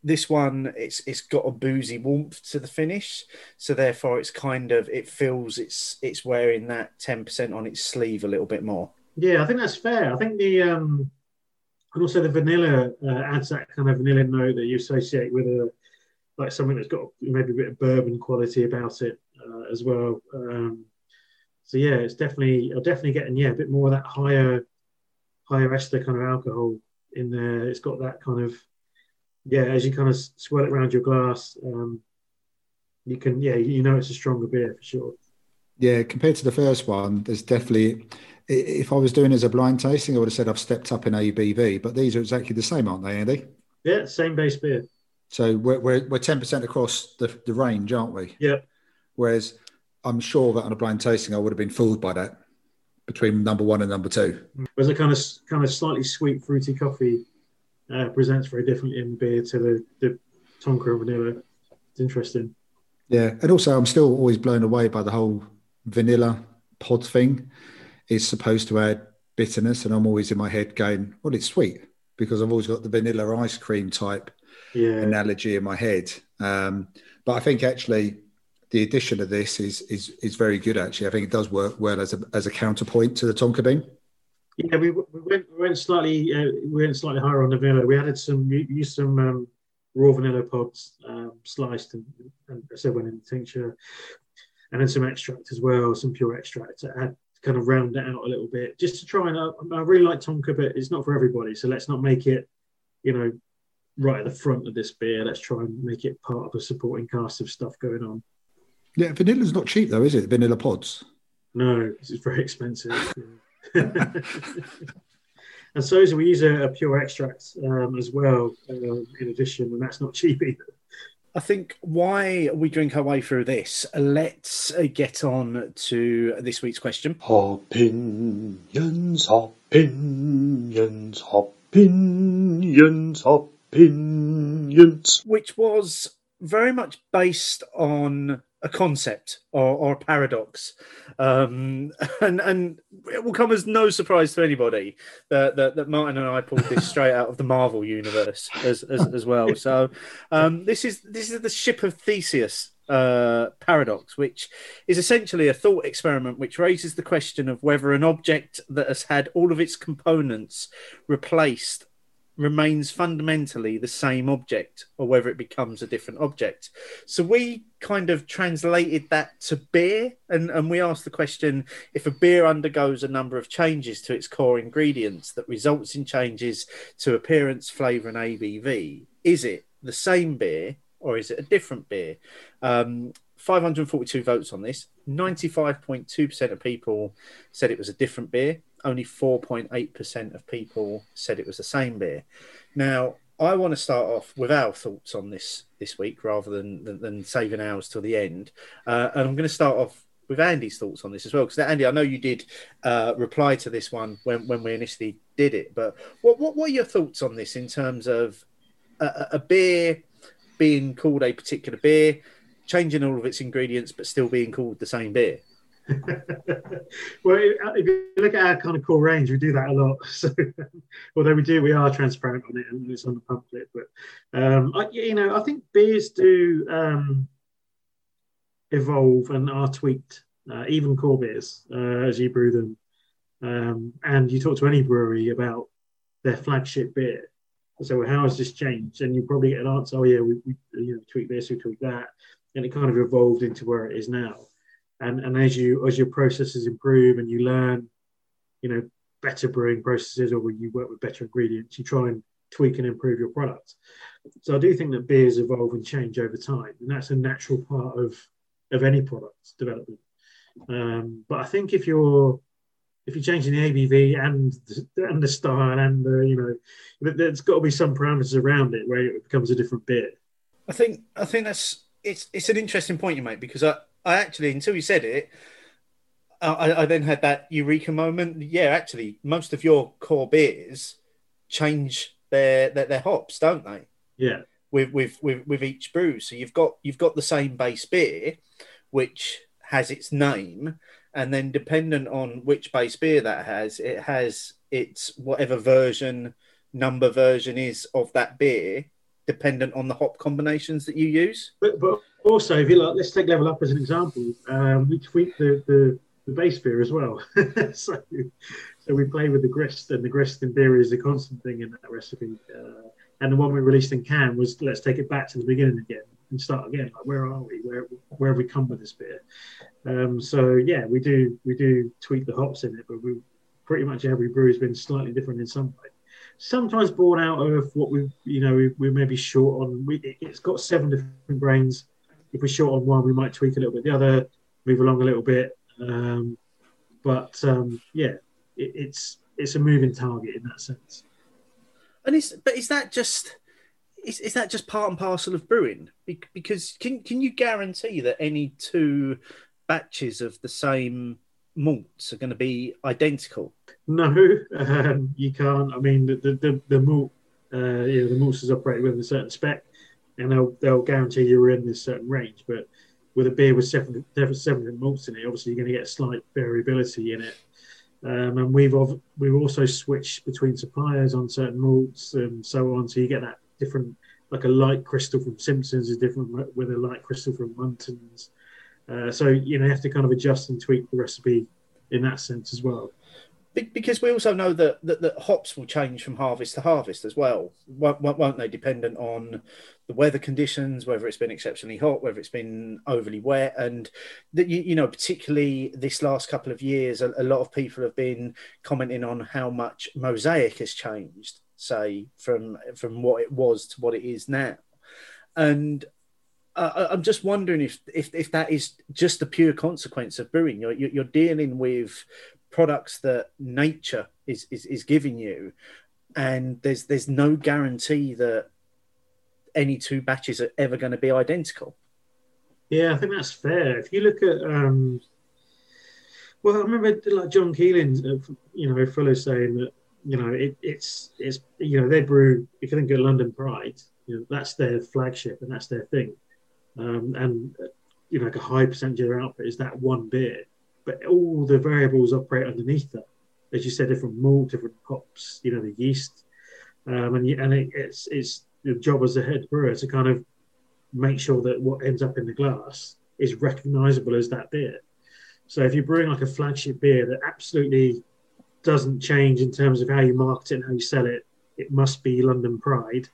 This one, it's got a boozy warmth to the finish, so therefore it feels it's wearing that 10% on its sleeve a little bit more. Yeah, I think that's fair. I think and also the vanilla adds that kind of vanilla note that you associate with like something that's got maybe a bit of bourbon quality about it as well. So yeah, I'm definitely getting a bit more of that higher ester kind of alcohol in there. It's got that kind of, as you kind of swirl it around your glass, you can, it's a stronger beer for sure. Yeah, compared to the first one, there's definitely, if I was doing it as a blind tasting, I would have said I've stepped up in ABV, but these are exactly the same, aren't they, Andy? Yeah, same base beer. So we're 10% across the range, aren't we? Yeah. Whereas I'm sure that on a blind tasting, I would have been fooled by that between number one and number two. There's a kind of slightly sweet, fruity coffee presents very differently in beer to the tonka and vanilla. It's interesting. Yeah, and also I'm still always blown away by the whole vanilla pod thing. It's supposed to add bitterness, and I'm always in my head going, well, it's sweet, because I've always got the vanilla ice cream type analogy in my head. But I think actually the addition of this is very good, actually. I think it does work well as a counterpoint to the tonka bean. Yeah, we went slightly higher on the vanilla. We added used some raw vanilla pods sliced and so went in the tincture, and then some extract as well, some pure extract to add, kind of round it out a little bit, just to try and I really like tonka, but it's not for everybody. So let's not make it, right at the front of this beer. Let's try and make it part of a supporting cast of stuff going on. Yeah, vanilla's not cheap though, is it? Vanilla pods. No, it's very expensive. And so we use a pure extract as well in addition, and that's not cheap either. I think while we drink our way through this, let's get on to this week's question. Opinions. Which was very much based on a concept or a paradox. And it will come as no surprise to anybody that Martin and I pulled this straight out of the Marvel universe as well. So this is the Ship of Theseus paradox, which is essentially a thought experiment which raises the question of whether an object that has had all of its components replaced remains fundamentally the same object or whether it becomes a different object. So we kind of translated that to beer and we asked the question, if a beer undergoes a number of changes to its core ingredients that results in changes to appearance, flavour and ABV, is it the same beer or is it a different beer? 542 votes on this. 95.2% of people said it was a different beer. Only 4.8% of people said it was the same beer. Now, I want to start off with our thoughts on this week rather than saving ours till the end. And I'm going to start off with Andy's thoughts on this as well. Because, Andy, I know you did reply to this one when we initially did it. But what were your thoughts on this in terms of a beer being called a particular beer, changing all of its ingredients but still being called the same beer? Well, if you look at our kind of core range, we do that a lot. So, although we are transparent on it and it's on the public. But I think beers do evolve and are tweaked, even core beers as you brew them. And you talk to any brewery about their flagship beer. So, how has this changed? And you probably get an answer. Oh, yeah, we tweak this, we tweak that, and it kind of evolved into where it is now. And as your processes improve and you learn, better brewing processes, or when you work with better ingredients, you try and tweak and improve your product. So I do think that beers evolve and change over time, and that's a natural part of any product development. But I think if you're changing the ABV and the style and there's got to be some parameters around it where it becomes a different beer. I think that's it's an interesting point you make, because I actually, until you said it, I then had that eureka moment. Yeah, actually, most of your core beers change their hops, don't they? Yeah. With each brew, so you've got the same base beer, which has its name, and then dependent on which base beer that has, it has its whatever version is of that beer, dependent on the hop combinations that you use. But also, if you like, let's take Level Up as an example. We tweak the base beer as well. so we play with the grist, and the grist in beer is the constant thing in that recipe. And the one we released in can was, let's take it back to the beginning again and start again. Like, where are we? Where have we come with this beer? We do tweak the hops in it, but we pretty much every brew has been slightly different in some way. Sometimes born out of what we may be short on. It's got 7 different grains. If we're short on one, we might tweak a little bit the other, move along a little bit. It's a moving target in that sense. And is that just part and parcel of brewing? Because can you guarantee that any 2 batches of the same malts are going to be identical? No, you can't. I mean, the malt, the maltsters operate within a certain spec, and they'll guarantee you're in this certain range. But with a beer with 7 malts in it, obviously you're going to get a slight variability in it. And we've also switched between suppliers on certain malts and so on. So you get that different, like a light crystal from Simpsons is different with a light crystal from Muntins. You have to kind of adjust and tweak the recipe in that sense as well. Because we also know that hops will change from harvest to harvest as well, won't they? Dependent on the weather conditions, whether it's been exceptionally hot, whether it's been overly wet, and that particularly this last couple of years, a lot of people have been commenting on how much mosaic has changed. say, from what it was to what it is now. And I'm just wondering if that is just the pure consequence of brewing. You're dealing with products that nature is giving you, and there's no guarantee that any two batches are ever going to be identical. Yeah, I think that's fair. If you look at, well, I remember like John Keelan, Fuller saying that, it's they brew. If you think of London Pride, that's their flagship and that's their thing, and like a high percentage of their output is that one beer, but all the variables operate underneath that, as you said, different malt, different hops, the yeast, and it's the job as a head brewer to kind of make sure that what ends up in the glass is recognisable as that beer. So if you're brewing like a flagship beer that absolutely doesn't change in terms of how you market it and how you sell it, it must be London Pride,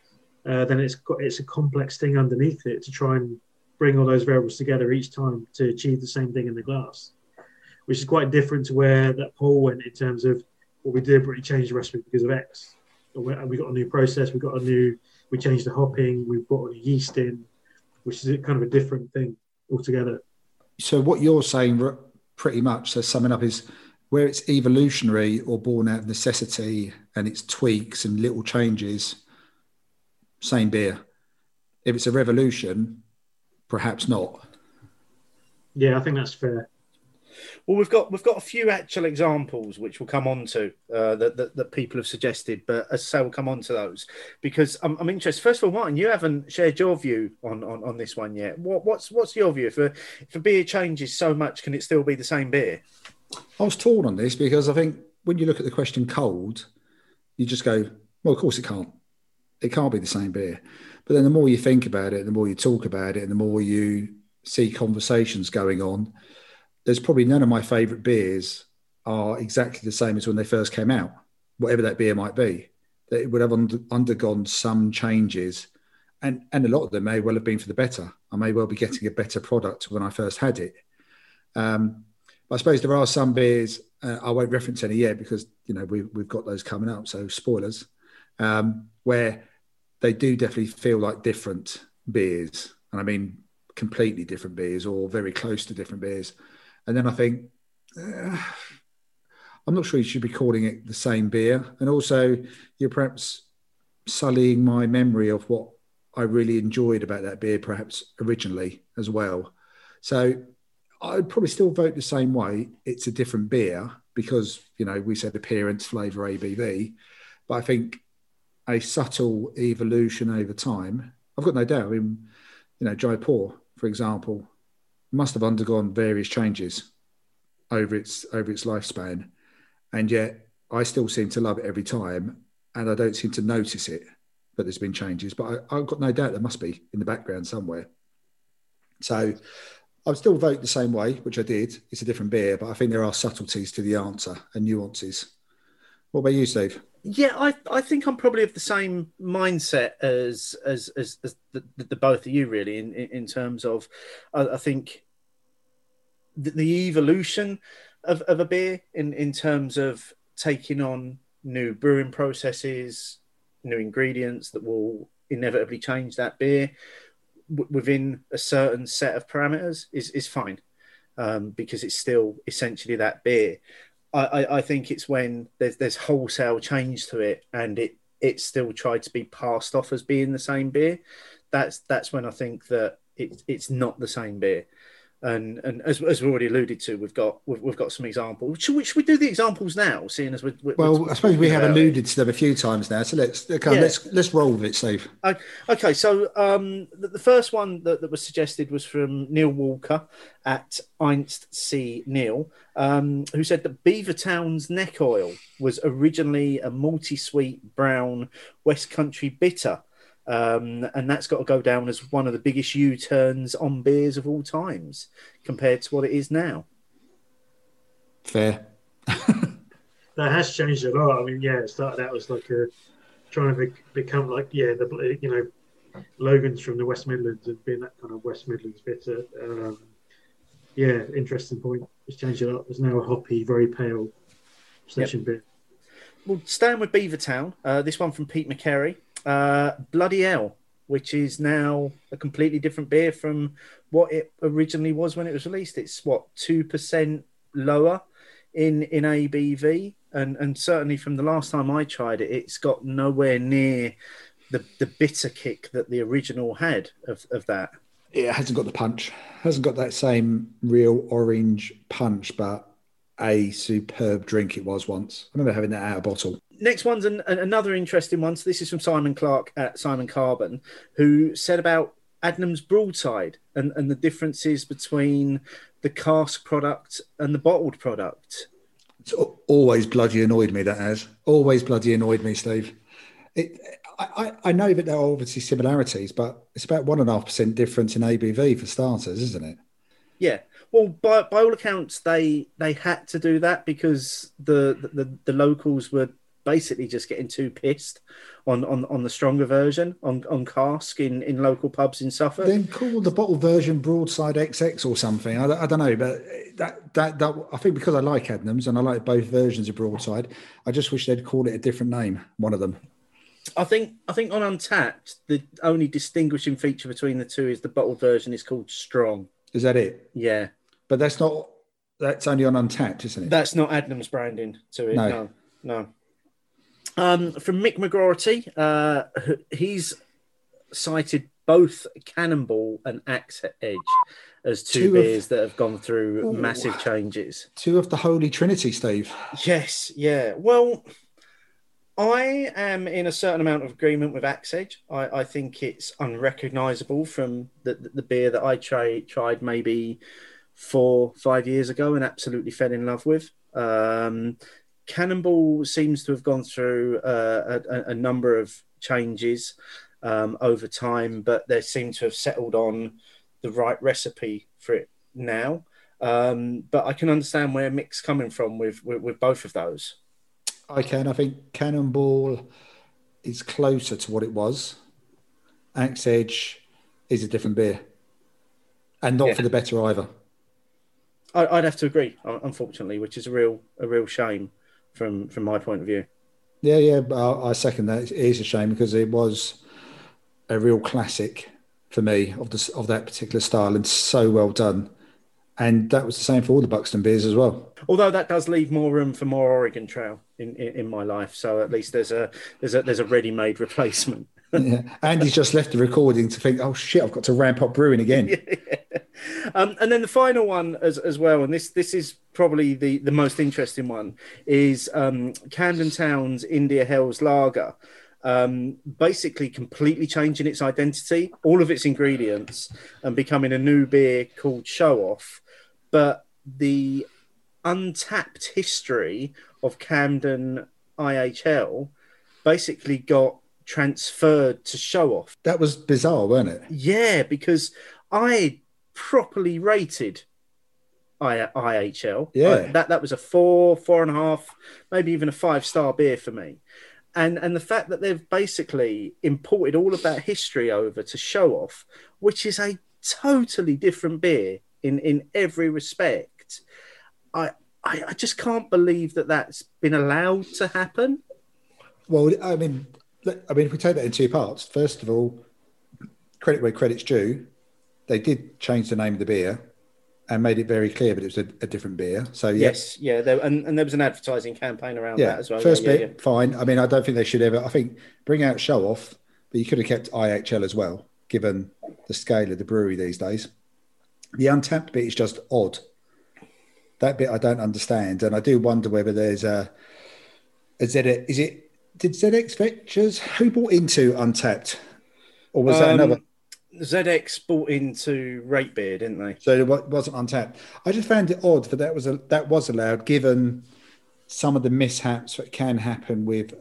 then it's a complex thing underneath it to try and bring all those variables together each time to achieve the same thing in the glass, which is quite different to where that poll went in terms of, well, we deliberately changed the recipe because of X. We got a new process, we changed the hopping, we've brought the yeast in, which is kind of a different thing altogether. So what you're saying pretty much, so summing up, is where it's evolutionary or born out of necessity and it's tweaks and little changes, same beer. If it's a revolution, perhaps not. Yeah, I think that's fair. Well, we've got a few actual examples which we'll come on to that people have suggested, but as I say, we'll come on to those because I'm interested. First of all, Martin, you haven't shared your view on this one yet. What's your view? If a beer changes so much, can it still be the same beer? I was torn on this because I think when you look at the question cold, you just go, well, of course it can't. It can't be the same beer. But then the more you think about it, the more you talk about it, and the more you see conversations going on, there's probably none of my favourite beers are exactly the same as when they first came out, whatever that beer might be. It would have undergone some changes, and a lot of them may well have been for the better. I may well be getting a better product when I first had it. I suppose there are some beers, I won't reference any yet because we've got those coming up, so spoilers, where they do definitely feel like different beers, and I mean completely different beers or very close to different beers. And then I think, I'm not sure you should be calling it the same beer. And also, you're perhaps sullying my memory of what I really enjoyed about that beer, perhaps originally as well. So I'd probably still vote the same way. It's a different beer because, we said appearance, flavour, ABV. But I think a subtle evolution over time, I've got no doubt. I mean, Jaipur, for example, must have undergone various changes over its lifespan, and yet I still seem to love it every time, and I don't seem to notice it that there's been changes. But I've got no doubt there must be in the background somewhere. So I would still vote the same way, which I did. It's a different beer, but I think there are subtleties to the answer and nuances. What about you, Steve? Yeah, I think I'm probably of the same mindset as the both of you, really, in terms of, I think the evolution of a beer in terms of taking on new brewing processes, new ingredients that will inevitably change that beer within a certain set of parameters is fine, because it's still essentially that beer. I think it's when there's wholesale change to it and it's still tried to be passed off as being the same beer. That's when I think that it's not the same beer. And as we already alluded to, we've got some examples. Should we do the examples now? Seeing as I suppose we have alluded to them a few times now. So let's roll with it, Steve. Okay. So the first one that was suggested was from Neil Walker at Einst C. Neil, who said that Beavertown's Neck Oil was originally a multi-sweet brown West Country bitter. And that's got to go down as one of the biggest U-turns on beers of all times compared to what it is now. Fair. That has changed a lot. I mean, yeah, it started out as like trying to become like, Logan's from the West Midlands and being that kind of West Midlands bitter. Interesting point. It's changed a lot. It's now a hoppy, very pale session beer. Well, staying with Beavertown, this one from Pete McCary, Bloody Ale, which is now a completely different beer from what it originally was when it was released. It's, what, 2% lower in ABV, and certainly from the last time I tried it, it's got nowhere near the bitter kick that the original had of that. It hasn't got the punch. Hasn't got that same real orange punch, but a superb drink it was once. I remember having that out of bottle. Next one's another interesting one. So this is from Simon Clark at Simon Carbon, who said about Adnam's Broadside and the differences between the cask product and the bottled product. It's always bloody annoyed me, that has. Always bloody annoyed me, Steve. I know that there are obviously similarities, but it's about 1.5% difference in ABV for starters, isn't it? Yeah. Well, by all accounts, they had to do that because the locals were basically just getting too pissed on the stronger version, on cask in local pubs in Suffolk. Then call the bottle version Broadside XX or something. I don't know, but that I think because I like Adnams and I like both versions of Broadside, I just wish they'd call it a different name, one of them. I think on Untapped, the only distinguishing feature between the two is the bottled version is called Strong. Is that it? Yeah. But that's only on Untapped, isn't it? That's not Adnams branding to it. No. From Mick McGroarty, he's cited both Cannonball and Axe Edge as two beers that have gone through massive changes. Two of the Holy Trinity, Steve. Yes, yeah. Well, I am in a certain amount of agreement with Axe Edge. I think it's unrecognisable from the beer that I tried maybe 4-5 years ago and absolutely fell in love with. Cannonball seems to have gone through a number of changes over time, but they seem to have settled on the right recipe for it now. But I can understand where Mick's coming from with both of those. I think Cannonball is closer to what it was. Axe Edge is a different beer. And not for the better either. I'd have to agree, unfortunately, which is a real shame from my point of view. Yeah, I second that. It is a shame because it was a real classic for me of that particular style and so well done. And that was the same for all the Buxton beers as well. Although that does leave more room for more Oregon Trail in my life, so at least there's a ready-made replacement. Yeah. Andy's just left the recording to think, oh shit, I've got to ramp up brewing again. Yeah. And then the final one as well, and this is probably the most interesting one, is Camden Town's India Hells Lager. Basically completely changing its identity, all of its ingredients, and becoming a new beer called Show Off. But the untapped history of Camden IHL basically got transferred to Show Off. That was bizarre, weren't it? Yeah, because I properly rated IHL. Yeah. That was a 4.5, maybe even a 5-star beer for me. And the fact that they've basically imported all of that history over to Show Off, which is a totally different beer in every respect, I just can't believe that's been allowed to happen. Well, I mean, if we take that in two parts, first of all, credit where credit's due, they did change the name of the beer and made it very clear that it was a different beer. So yes. Yeah. And there was an advertising campaign around that as well. First bit, fine. I mean, I don't think they should ever, I think bring out Show Off, but you could have kept IHL as well, given the scale of the brewery these days. The untapped bit is just odd. That bit I don't understand. And I do wonder whether there's did ZX Ventures, who bought into Untapped? Or was that another? ZX bought into Rate Beer, didn't they? So it wasn't Untapped. I just found it odd that was allowed, given some of the mishaps that can happen with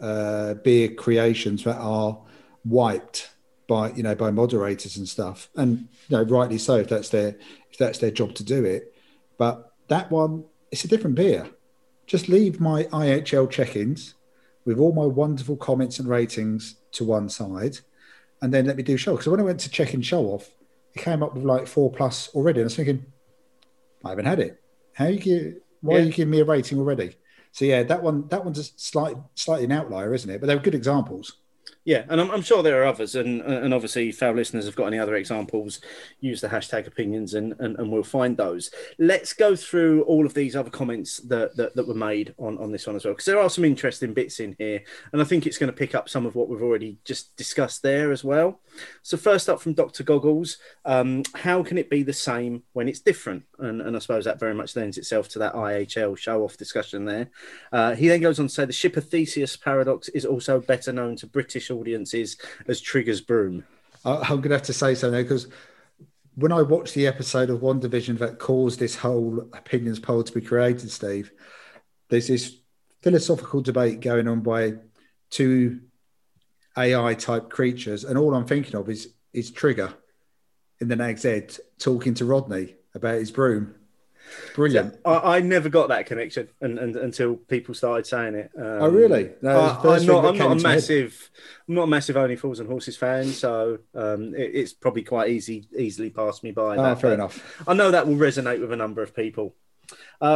beer creations that are wiped by moderators and stuff, and rightly so if that's their job to do it. But that one, it's a different beer. Just leave my IHL check-ins with all my wonderful comments and ratings to one side. And then let me do Show Off. Because when I went to check in Show Off, it came up with 4+ already. And I was thinking, I haven't had it. Why are you giving me a rating already? So yeah, that one's a slightly an outlier, isn't it? But they're good examples. Yeah, and I'm sure there are others, and obviously if our listeners have got any other examples, use the hashtag opinions and we'll find those. Let's go through all of these other comments that were made on this one as well, because there are some interesting bits in here, and I think it's going to pick up some of what we've already just discussed there as well. So first up from Dr. Goggles, how can it be the same when it's different? And I suppose that very much lends itself to that IHL show-off discussion there. He then goes on to say the Ship of Theseus paradox is also better known to British audiences as Trigger's Broom. I'm gonna have to say something, because when I watched the episode of WandaVision that caused this whole opinions poll to be created, Steve, there's this philosophical debate going on by two AI type creatures, and all I'm thinking of is Trigger in the Nag's Head talking to Rodney about his broom. Brilliant. So I never got that connection and until people started saying it. Oh, really? No, I'm not a massive Only Fools and Horses fan, so it's probably quite easily passed me by. Fair enough. I know that will resonate with a number of people.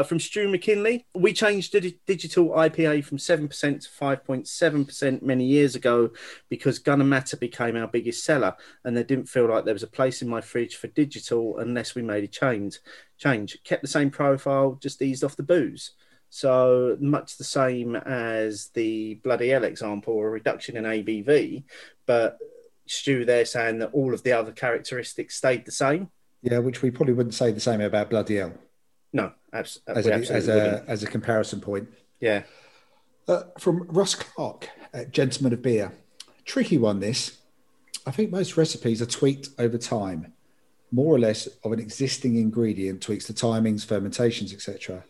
From Stu McKinley, we changed the digital IPA from 7% to 5.7% many years ago because Gunnamatta became our biggest seller, and there didn't feel like there was a place in my fridge for digital unless we made a change. Kept the same profile, just eased off the booze. So much the same as the Bloody Hell example, a reduction in ABV, but Stu there saying that all of the other characteristics stayed the same. Yeah, which we probably wouldn't say the same about Bloody Hell. No, as a comparison point. Yeah. From Russ Clark at Gentleman of Beer. Tricky one, this. I think most recipes are tweaked over time, more or less of an existing ingredient, tweaks the timings, fermentations, etc.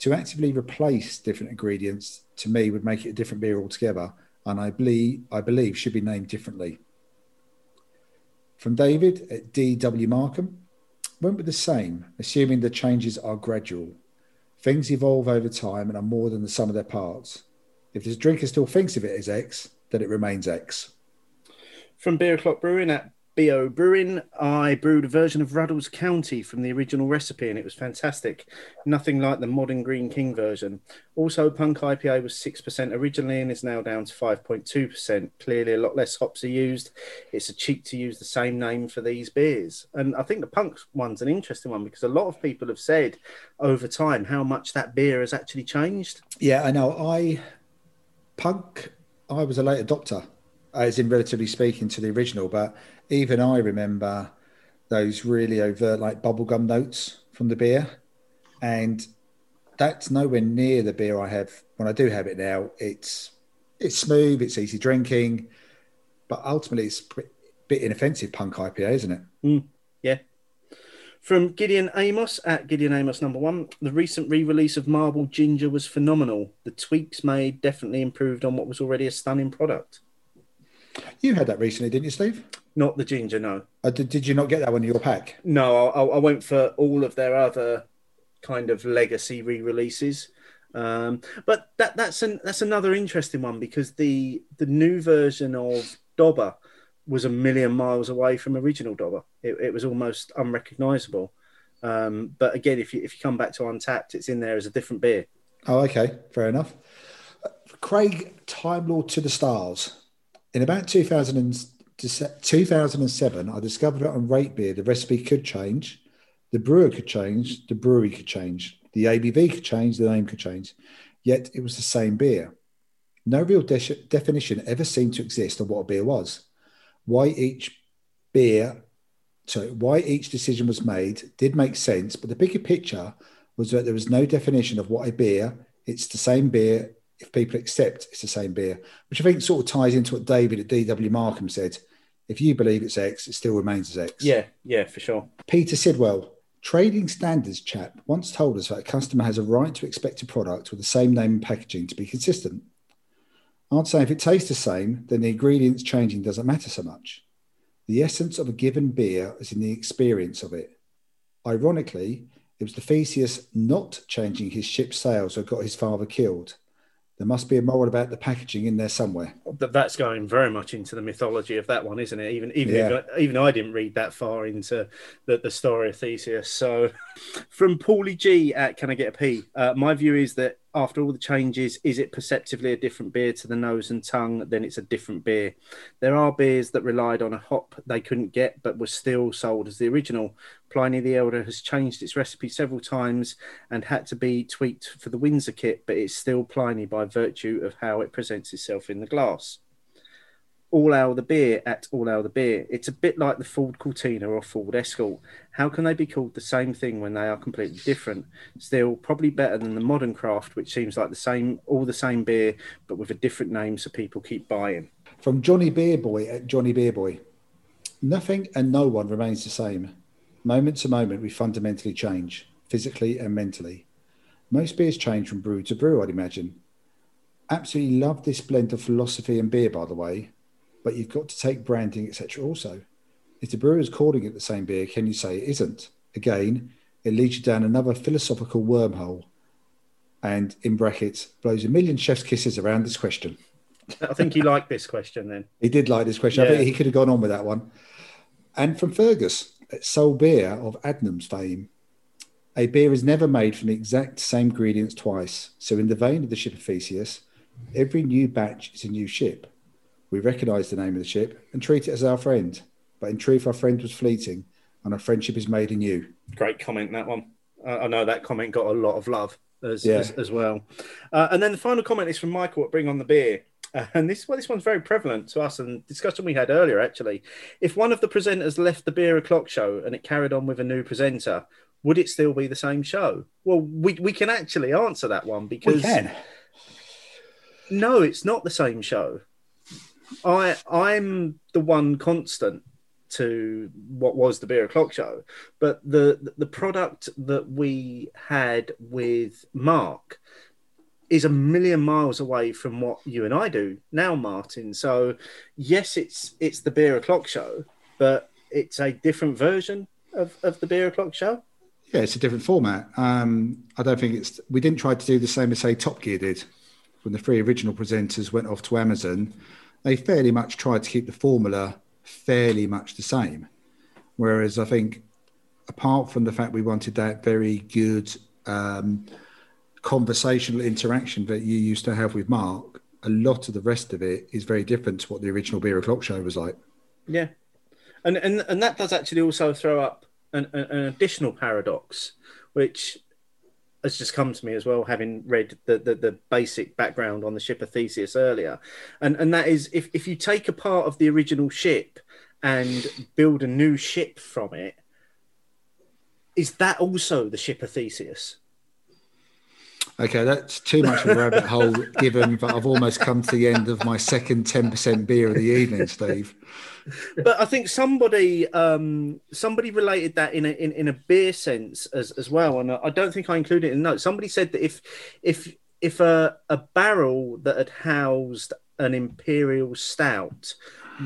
To actively replace different ingredients, to me, would make it a different beer altogether, and I believe should be named differently. From David at D.W. Markham. Went with the same, assuming the changes are gradual. Things evolve over time and are more than the sum of their parts. If this drinker still thinks of it as X, then it remains X. From Beer O'Clock Brewing at B.O. Brewing, I brewed a version of Ruddles County from the original recipe and it was fantastic. Nothing like the modern Green King version. Also, Punk IPA was 6% originally and is now down to 5.2%. Clearly a lot less hops are used. It's a cheat to use the same name for these beers. And I think the Punk one's an interesting one because a lot of people have said over time how much that beer has actually changed. Yeah, I know. I was a late adopter, as in relatively speaking to the original, but even I remember those really overt like bubblegum notes from the beer, and that's nowhere near the beer I have when I do have it now. It's smooth, it's easy drinking, but ultimately it's a bit inoffensive Punk IPA, isn't it? Mm, yeah. From Gideon Amos at Gideon Amos number 1, the recent re-release of Marble Ginger was phenomenal. The tweaks made definitely improved on what was already a stunning product. You had that recently, didn't you, Steve? Not the ginger, no. Did you not get that one in your pack? No, I went for all of their other kind of legacy re-releases. But that's another interesting one because the new version of Dobber was a million miles away from original Dobber. It was almost unrecognisable. But again, if you come back to Untapped, it's in there as a different beer. Oh, okay. Fair enough. Craig Time Lord to the Stars. In about 2007, I discovered that on Rate Beer, the recipe could change, the brewer could change, the brewery could change, the ABV could change, the name could change, yet it was the same beer. No real definition ever seemed to exist on what a beer was, why each decision was made did make sense, but the bigger picture was that there was no definition of what a beer, it's the same beer, if people accept it's the same beer, which I think sort of ties into what David at DW Markham said. If you believe it's X, it still remains as X. Yeah, for sure. Peter Sidwell, trading standards chap, once told us that a customer has a right to expect a product with the same name and packaging to be consistent. I'd say if it tastes the same, then the ingredients changing doesn't matter so much. The essence of a given beer is in the experience of it. Ironically, it was the Theseus not changing his ship's sails that got his father killed. There must be a moral about the packaging in there somewhere. That's going very much into the mythology of that one, isn't it? Even I didn't read that far into the story of Theseus. So from Paulie G at Can I Get a P? My view is that after all the changes, is it perceptively a different beer to the nose and tongue? Then it's a different beer. There are beers that relied on a hop they couldn't get but were still sold as the original. Pliny the Elder has changed its recipe several times and had to be tweaked for the Windsor kit, but it's still Pliny by virtue of how it presents itself in the glass. All Ale the Beer at All Ale the Beer. It's a bit like the Ford Cortina or Ford Escort. How can they be called the same thing when they are completely different? Still, probably better than the modern craft, which seems like all the same beer, but with a different name so people keep buying. From Johnny Beerboy at Johnny Beerboy. Nothing and no one remains the same. Moment to moment, we fundamentally change, physically and mentally. Most beers change from brew to brew, I'd imagine. Absolutely love this blend of philosophy and beer, by the way. But you've got to take branding, etc. also. If the brewer is calling it the same beer, can you say it isn't? Again, it leads you down another philosophical wormhole and, in brackets, blows a million chef's kisses around this question. I think he liked this question then. He did like this question. Yeah. I think he could have gone on with that one. And from Fergus, Soul Beer of Adnam's fame. A beer is never made from the exact same ingredients twice. So in the vein of the ship of Theseus, every new batch is a new ship. We recognise the name of the ship and treat it as our friend. But in truth, our friend was fleeting and our friendship is made anew. Great comment, that one. I know that comment got a lot of love as well. And then the final comment is from Michael at Bring On The Beer. And this one's very prevalent to us and discussion we had earlier, actually. If one of the presenters left the Beer O'Clock show and it carried on with a new presenter, would it still be the same show? Well, we can actually answer that one because... We can. No, it's not the same show. I'm the one constant to what was the Beer O'Clock show, but the product that we had with Mark is a million miles away from what you and I do now, Martin. So yes, it's the Beer O'Clock show, but it's a different version of the Beer O'Clock show. Yeah, it's a different format. I don't think we didn't try to do the same as say Top Gear did when the three original presenters went off to Amazon. They fairly much tried to keep the formula fairly much the same. Whereas I think, apart from the fact we wanted that very good conversational interaction that you used to have with Mark, a lot of the rest of it is very different to what the original Beer O'Clock show was like. Yeah. And that does actually also throw up an additional paradox, which... has just come to me as well, having read the basic background on the ship of Theseus earlier, and that is if you take a part of the original ship and build a new ship from it, is that also the ship of Theseus? Okay, that's too much of a rabbit hole, given that I've almost come to the end of my second 10% beer of the evening, Steve. But I think somebody related that in a beer sense as well, and I don't think I included it in the notes. Somebody said that if a barrel that had housed an imperial stout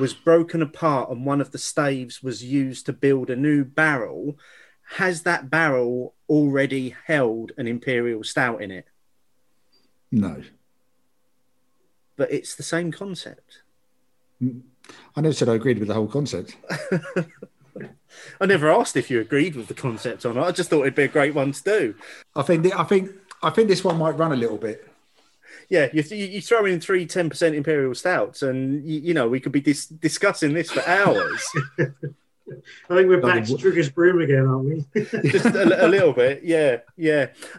was broken apart and one of the staves was used to build a new barrel, has that barrel already held an imperial stout in it? No. But it's the same concept. I never said I agreed with the whole concept. I never asked if you agreed with the concept or not. I just thought it'd be a great one to do. I think this one might run a little bit. Yeah, you throw in 3 10% imperial stouts and, you know, we could be discussing this for hours. I think we're back to Trigger's Broom again, aren't we? Just a little bit, yeah.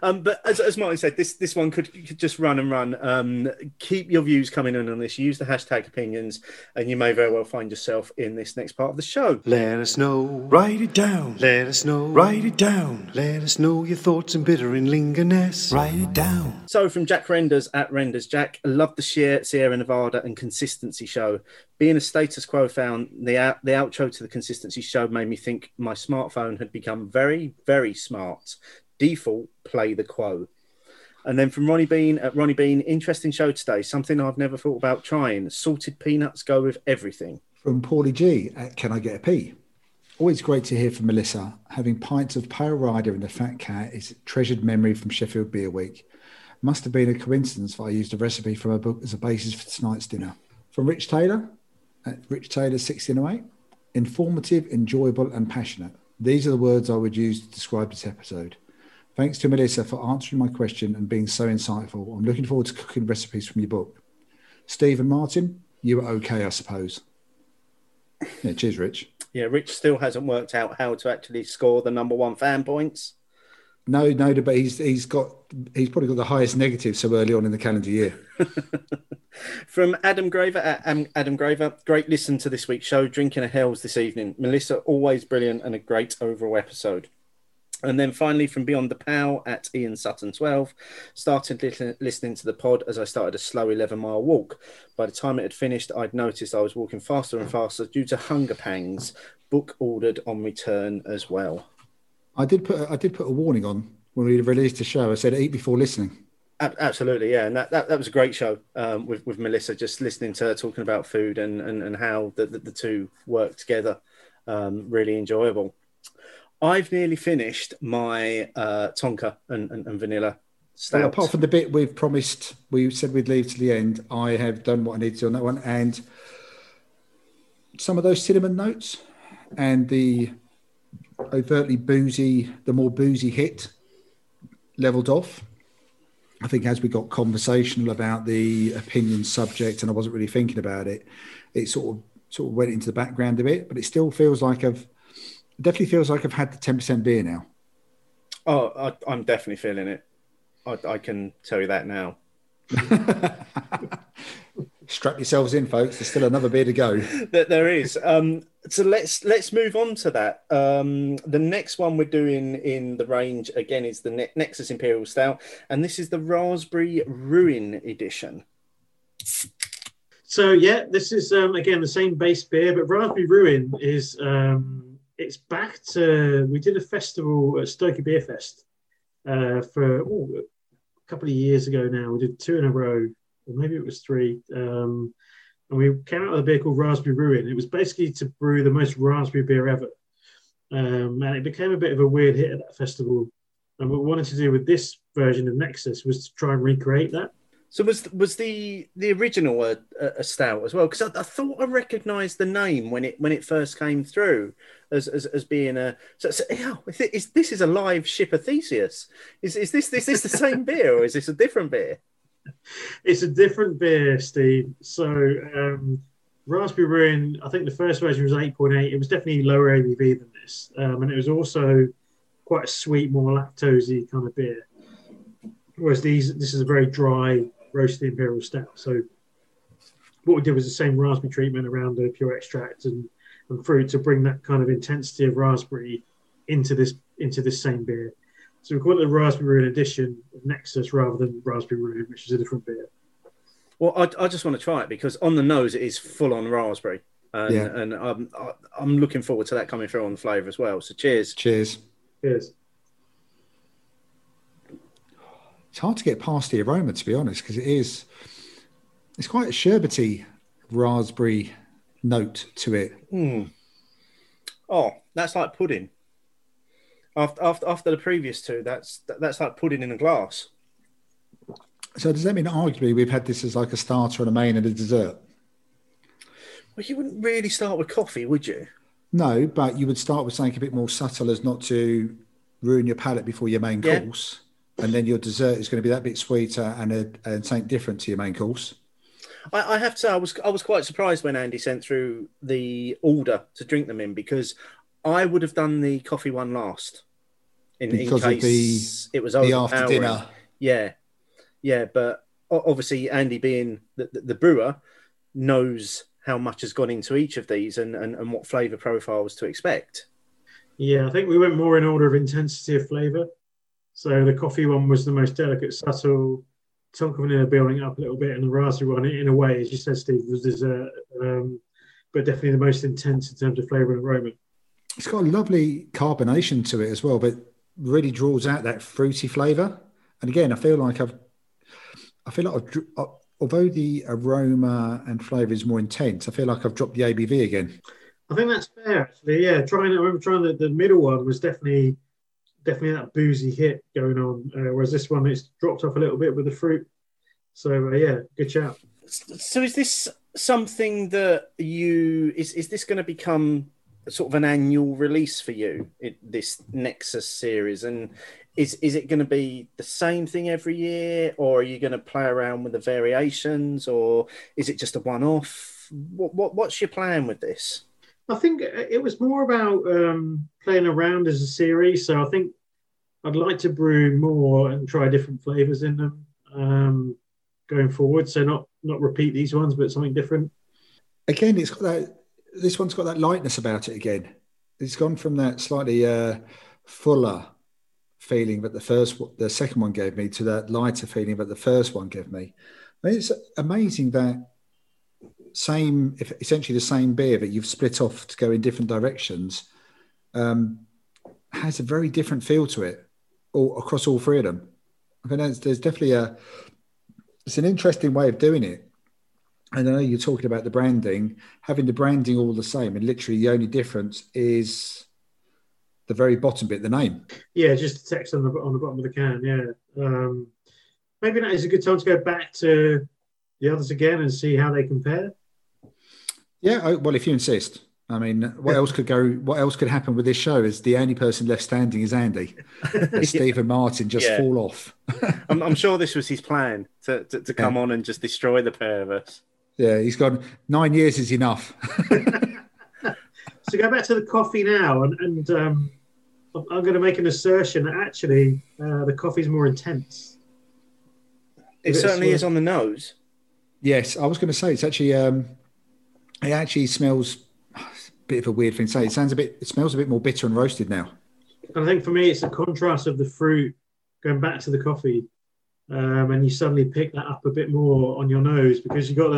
But as Martin said, this one could just run and run. Keep your views coming in on this. Use the hashtag opinions, and you may very well find yourself in this next part of the show. Let us know. Write it down. Let us know. Write it down. Let us know your thoughts and bitter in lingerness. Write it down. So from Jack Renders at Renders Jack, I love the sheer Sierra Nevada and consistency show. Being a status quo fan, the outro to the consistency show made me think my smartphone had become very, very smart. Default, play the quo. And then from Ronnie Bean at Ronnie Bean, interesting show today. Something I've never thought about trying. Salted peanuts go with everything. From Paulie G at Can I Get a Pea? Always great to hear from Melissa. Having pints of Pale Rider and the Fat Cat is a treasured memory from Sheffield Beer Week. Must have been a coincidence that I used a recipe from a book as a basis for tonight's dinner. From Rich Taylor... at Rich Taylor 1608, informative, enjoyable and passionate. These are the words I would use to describe this episode. Thanks to Melissa for answering my question and being so insightful. I'm looking forward to cooking recipes from your book. Steve and Martin, you were okay, I suppose. Yeah, cheers, Rich. Yeah, Rich still hasn't worked out how to actually score the #1 fan points. No, but he's probably got the highest negative so early on in the calendar year. From Adam Graver at Adam Graver, great listen to this week's show, Drinking a Hells this evening. Melissa, always brilliant and a great overall episode. And then finally from Beyond the Pal at Ian Sutton 12, started listening to the pod as I started a slow 11-mile walk. By the time it had finished, I'd noticed I was walking faster and faster due to hunger pangs. Book ordered on return as well. I did put a warning on when we released the show. I said eat before listening. Absolutely, yeah, and that was a great show with Melissa. Just listening to her talking about food and how the two work together, really enjoyable. I've nearly finished my Tonka and Vanilla stout. Well, apart from the bit we said we'd leave to the end, I have done what I need to on that one, and some of those cinnamon notes and the overtly boozy, the more boozy hit leveled off. I think as we got conversational about the opinion subject, and I wasn't really thinking about it, it sort of went into the background a bit. But it still feels like I've had the 10% beer now. Oh, I'm definitely feeling it. I can tell you that now. Strap yourselves in, folks. There's still another beer to go. There is. So let's move on to that. The next one we're doing in the range again is the Nexus Imperial Stout, and this is the Raspberry Ruin Edition. So yeah, this is again the same base beer, but Raspberry Ruin is it's back to, we did a festival at Stokey Beer Fest a couple of years ago now. We did 2 in a row. Or maybe it was 3, and we came out with a beer called Raspberry Ruin. It was basically to brew the most raspberry beer ever, and it became a bit of a weird hit at that festival. And what we wanted to do with this version of Nexus was to try and recreate that. So was the original a stout as well? Because I thought I recognised the name when it first came through as being a. So this is a live ship of Theseus? Is this the same beer, or is this a different beer? It's a different beer, Steve. So Raspberry Ruin, I think the first version was 8.8. It was definitely lower ABV than this. And it was also quite a sweet, more lactosey kind of beer. Whereas this is a very dry, roasted imperial stout. So what we did was the same raspberry treatment around the pure extract and fruit to bring that kind of intensity of raspberry into this same beer. So we call it the Raspberry Ruin Edition of Nexus rather than Raspberry Ruin, which is a different beer. Well, I just want to try it because on the nose it is full on raspberry, and I'm looking forward to that coming through on the flavour as well. So cheers. It's hard to get past the aroma, to be honest, because it's quite a sherbety raspberry note to it. Mm. Oh, that's like pudding. After the previous two, that's like pudding in a glass. So does that mean arguably we've had this as like a starter and a main and a dessert? Well, you wouldn't really start with coffee, would you? No, but you would start with something a bit more subtle as not to ruin your palate before your main course. And then your dessert is going to be that bit sweeter and something different to your main course. I have to say, I was quite surprised when Andy sent through the order to drink them in, because I would have done the coffee one last, in case it was the after dinner. Yeah, but obviously Andy, being the brewer, knows how much has gone into each of these and what flavour profiles to expect. Yeah, I think we went more in order of intensity of flavour. So the coffee one was the most delicate, subtle, Tonka Vanilla building up a little bit, and the raspberry one, in a way, as you said, Steve, was dessert, but definitely the most intense in terms of flavour and aroma. It's got a lovely carbonation to it as well, but really draws out that fruity flavour. And again, I feel like although the aroma and flavour is more intense, I feel like I've dropped the ABV again. I think that's fair, actually. Yeah, I remember trying the middle one was definitely that boozy hit going on, whereas this one it's dropped off a little bit with the fruit. So yeah, good shout. So is this something that is this going to become sort of an annual release for you, this Nexus series, and Is it going to be the same thing every year, or are you going to play around with the variations, or is it just a one-off? What's your plan with this? I think it was more about playing around as a series. So I think I'd like to brew more and try different flavours in them going forward. So not repeat these ones, but something different. Again, it's got that. This one's got that lightness about it again. It's gone from that slightly fuller feeling that the second one gave me to that lighter feeling that the first one gave me. I mean, it's amazing that essentially the same beer that you've split off to go in different directions has a very different feel to it all across all three of them. I mean, there's definitely it's an interesting way of doing it. And I know you're talking about the branding, having the branding all the same, and literally the only difference is the very bottom bit, the name. Yeah, just the text on the bottom of the can, yeah. Maybe that is a good time to go back to the others again and see how they compare. Yeah, well, if you insist. I mean, what else could happen with this show is the only person left standing is Andy. Steve and Martin just fall off. I'm sure this was his plan to come on and just destroy the pair of us. Yeah, he's gone, 9 years is enough. So go back to the coffee now, and I'm going to make an assertion that actually the coffee's more intense. It certainly is on the nose. Yes, I was going to say it's actually it smells a bit of a weird thing to say. It smells a bit more bitter and roasted now. I think for me, it's the contrast of the fruit going back to the coffee, and you suddenly pick that up a bit more on your nose because you've got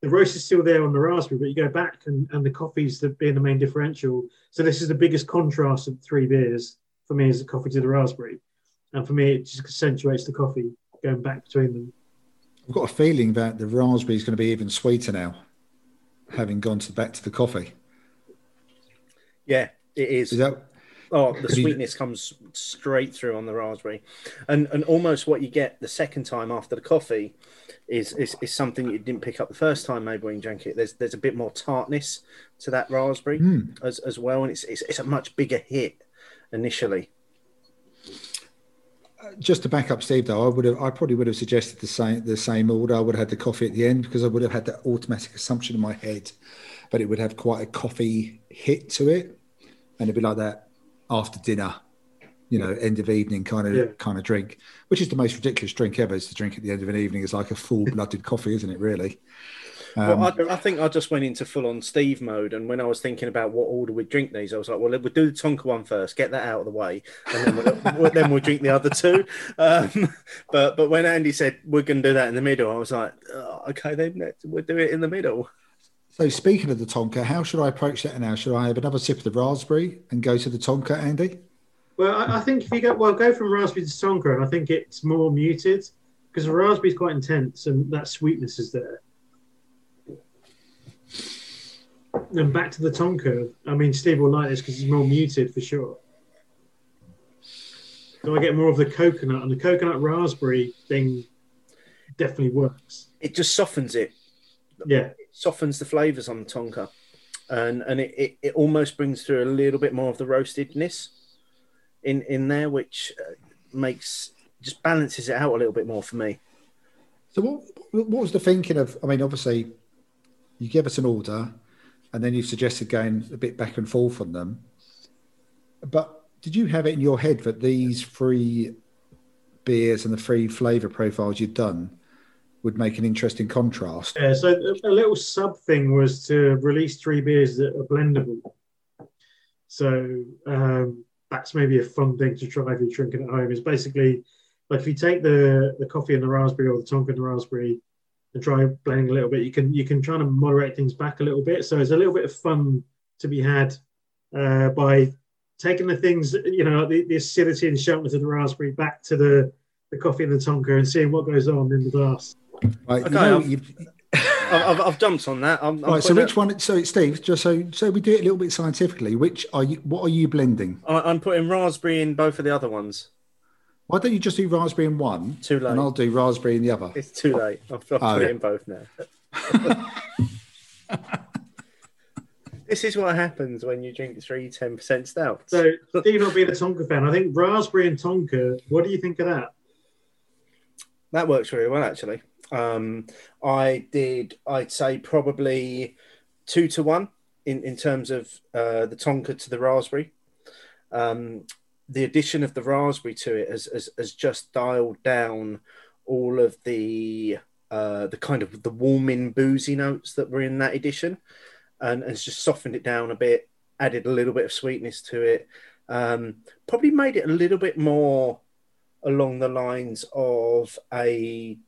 the roast is still there on the raspberry, but you go back and the coffee's being the main differential. So this is the biggest contrast of the three beers for me, is the coffee to the raspberry. And for me, it just accentuates the coffee going back between them. I've got a feeling that the raspberry is going to be even sweeter now, having gone back to the coffee. Yeah, it is. The sweetness comes straight through on the raspberry. And almost what you get the second time after the coffee is something you didn't pick up the first time maybe when you drank it. There's a bit more tartness to that raspberry as well, and it's a much bigger hit initially. Just to back up Steve though, I probably would have suggested the same order. I would have had the coffee at the end because I would have had that automatic assumption in my head that it would have quite a coffee hit to it, and it'd be like that after dinner, you know, end of evening kind of drink, which is the most ridiculous drink ever, is to drink at the end of an evening. It's like a full-blooded coffee, isn't it, really? I think I just went into full-on Steve mode, and when I was thinking about what order we'd drink these, I was like, well, we'll do the Tonka one first, get that out of the way, and then we'll drink the other two. But when Andy said, we're going to do that in the middle, I was like, oh, okay, then we'll do it in the middle. So speaking of the Tonka, how should I approach that now? Should I have another sip of the raspberry and go to the Tonka, Andy? Well, I think if you go from raspberry to Tonka, and I think it's more muted because the raspberry is quite intense and that sweetness is there. And back to the Tonka. I mean, Steve will like this because it's more muted for sure. So I get more of the coconut, and the coconut raspberry thing definitely works. It just softens it. Yeah. It softens the flavours on the Tonka, and it almost brings through a little bit more of the roastedness in there, which balances it out a little bit more for me. So what was the thinking of, I mean, obviously you give us an order and then you've suggested going a bit back and forth on them, but did you have it in your head that these three beers and the three flavour profiles you'd done would make an interesting contrast? Yeah, so a little sub thing was to release three beers that are blendable. So that's maybe a fun thing to try if you're drinking at home. Is basically like if you take the coffee and the raspberry, or the Tonka and the raspberry, and try blending a little bit, you can try to moderate things back a little bit. So there's a little bit of fun to be had by taking the things, you know, the acidity and sharpness of the raspberry back to the coffee and the Tonka, and seeing what goes on in the glass. Right, okay, I've jumped on that. Right, so which one? So it's Steve. Just so we do it a little bit scientifically. Which are you? What are you blending? I'm putting raspberry in both of the other ones. Why don't you just do raspberry in one? Too late. And I'll do raspberry in the other. It's too late. I've put it in both now. This is what happens when you drink 3 10% stouts. So, Steve not being a Tonka fan, I think raspberry and Tonka, what do you think of that? That works really well, actually. I'd say probably 2 to 1 in terms of the Tonka to the raspberry. The addition of the raspberry to it has just dialed down all of the kind of the warming boozy notes that were in that edition, and it's just softened it down a bit, added a little bit of sweetness to it, probably made it a little bit more along the lines of a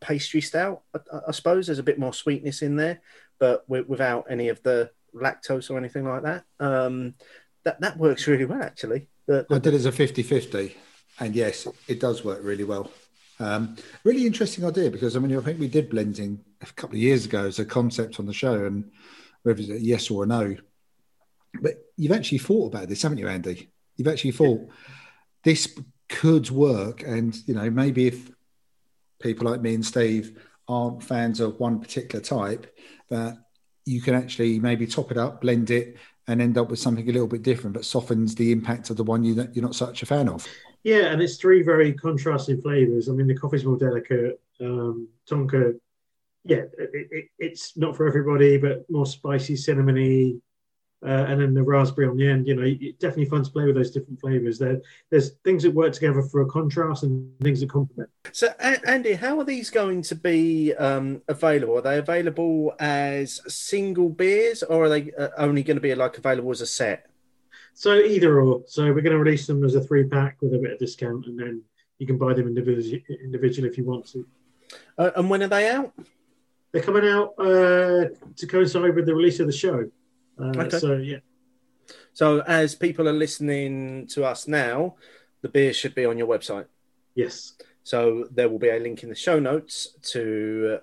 pastry stout, I suppose. There's a bit more sweetness in there, but without any of the lactose or anything like that. That works really well, actually. I did as a 50-50, and yes, it does work really well. Really interesting idea, because, I mean, I think we did blending a couple of years ago as a concept on the show, and whether it's a yes or a no. But you've actually thought about this, haven't you, Andy? You've actually thought, yeah, this could work, and, you know, maybe if people like me and Steve aren't fans of one particular type, that you can actually maybe top it up, blend it, and end up with something a little bit different, but softens the impact of the one you're not such a fan of. Yeah, and it's 3 very contrasting flavours. I mean, the coffee's more delicate. Tonka, yeah, it's not for everybody, but more spicy, cinnamony, and then the raspberry on the end. You know, it's definitely fun to play with those different flavours. There's things that work together for a contrast and things that complement. So, Andy, how are these going to be available? Are they available as single beers, or are they only going to be like available as a set? So either or. So we're going to release them as a 3-pack with a bit of discount, and then you can buy them individually if you want to. And when are they out? They're coming out to coincide with the release of the show. Okay. So, yeah. So as people are listening to us now, the beer should be on your website. Yes. So there will be a link in the show notes to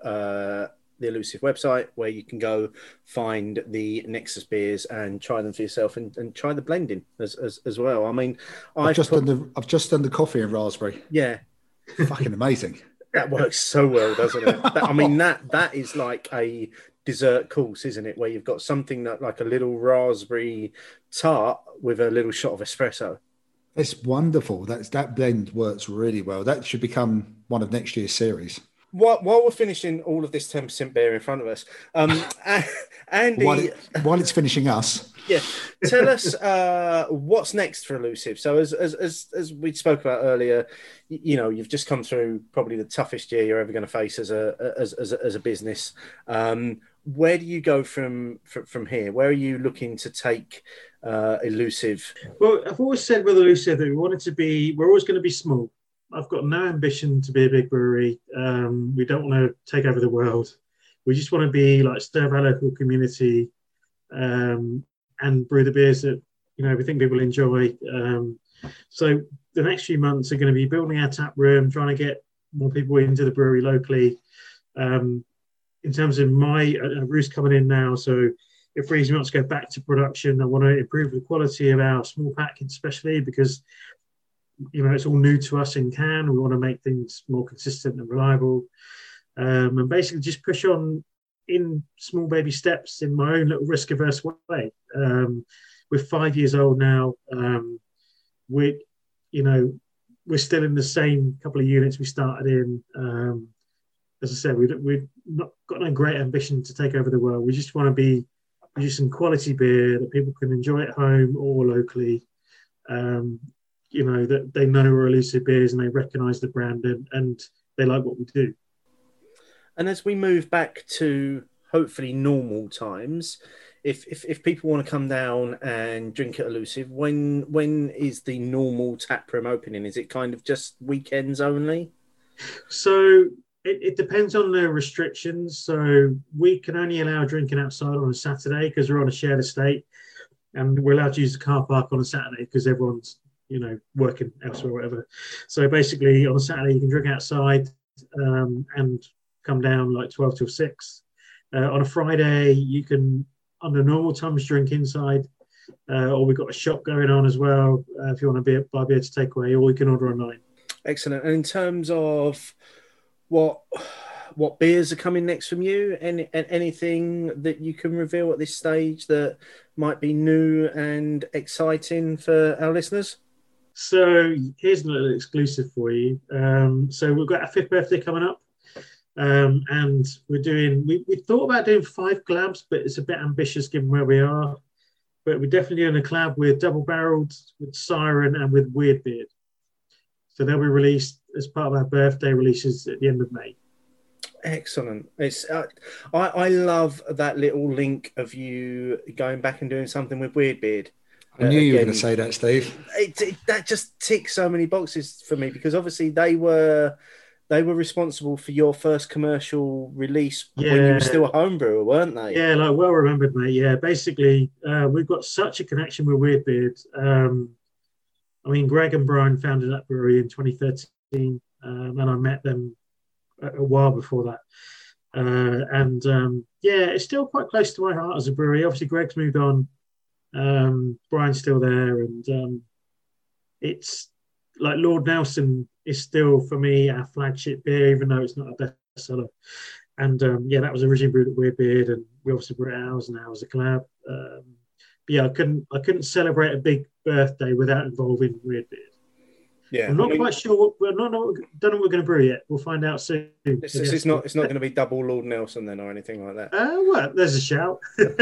the Elusive website, where you can go find the Nexus beers and try them for yourself, and try the blending as well. I mean, I've just done the coffee and raspberry. Yeah. Fucking amazing. That works so well, doesn't it? I mean, that is like a dessert course, isn't it, where you've got something that, like a little raspberry tart with a little shot of espresso. It's wonderful. That blend works really well. That should become one of next year's series. While we're finishing all of this 10% beer in front of us, Andy, while it's finishing us, yeah, tell us what's next for Elusive. So as we spoke about earlier, you know, you've just come through probably the toughest year you're ever going to face as a business. Where do you go from here? Where are you looking to take Elusive? Well, I've always said with Elusive that we're always going to be small. I've got no ambition to be a big brewery. We don't want to take over the world. We just want to be like serve our local community, and brew the beers that, you know, we think people enjoy. So the next few months are going to be building our tap room, trying to get more people into the brewery locally. In terms of my brew's coming in now, so it frees me up to go back to production. I want to improve the quality of our small package, especially because, you know, it's all new to us in can. We want to make things more consistent and reliable, and basically just push on in small baby steps in my own little risk-averse way. We're 5 years old now. We're still in the same couple of units we started in. As I said, we've not got no great ambition to take over the world. We just want to be producing quality beer that people can enjoy at home or locally. You know, that they know we're Elusive beers and they recognise the brand, and they like what we do. And as we move back to hopefully normal times, if people want to come down and drink at Elusive, when is the normal tap room opening? Is it kind of just weekends only? So it depends on the restrictions. So we can only allow drinking outside on a Saturday because we're on a shared estate, and we're allowed to use the car park on a Saturday because everyone's, you know, working elsewhere or whatever. So basically on a Saturday you can drink outside and come down like 12 till 6. On a Friday you can, under normal times, drink inside, or we've got a shop going on as well, if you want to buy beer to take away, or you can order online. Excellent. And in terms of what what beers are coming next from you? And anything that you can reveal at this stage that might be new and exciting for our listeners? So here's an exclusive for you. So we've got our 5th birthday coming up. And we're doing, we thought about doing 5 collabs, but it's a bit ambitious given where we are. But we're definitely doing a collab with Double Barreled, with Siren, and with Weird Beard. So they'll be released as part of our birthday releases at the end of May. Excellent. It's I love that little link of you going back and doing something with Weird Beard. I knew you were going to say that, Steve. It that just ticks so many boxes for me, because obviously they were responsible for your first commercial release when you were still a homebrewer, weren't they? Yeah, like, well remembered, mate. Yeah, basically we've got such a connection with Weird Beard. I mean, Greg and Brian founded that brewery in 2013, and I met them a while before that. It's still quite close to my heart as a brewery. Obviously, Greg's moved on. Brian's still there, and it's like Lord Nelson is still for me our flagship beer, even though it's not our bestseller. And that was originally brewed at Weird Beard, and we obviously brew it at ours now as a collab. I couldn't celebrate a big birthday without involving Weird Beard. Yeah, I'm not quite sure. Don't know what we're going to brew yet. We'll find out soon. It's not going to be double Lord Nelson then, or anything like that. There's a shout. Maybe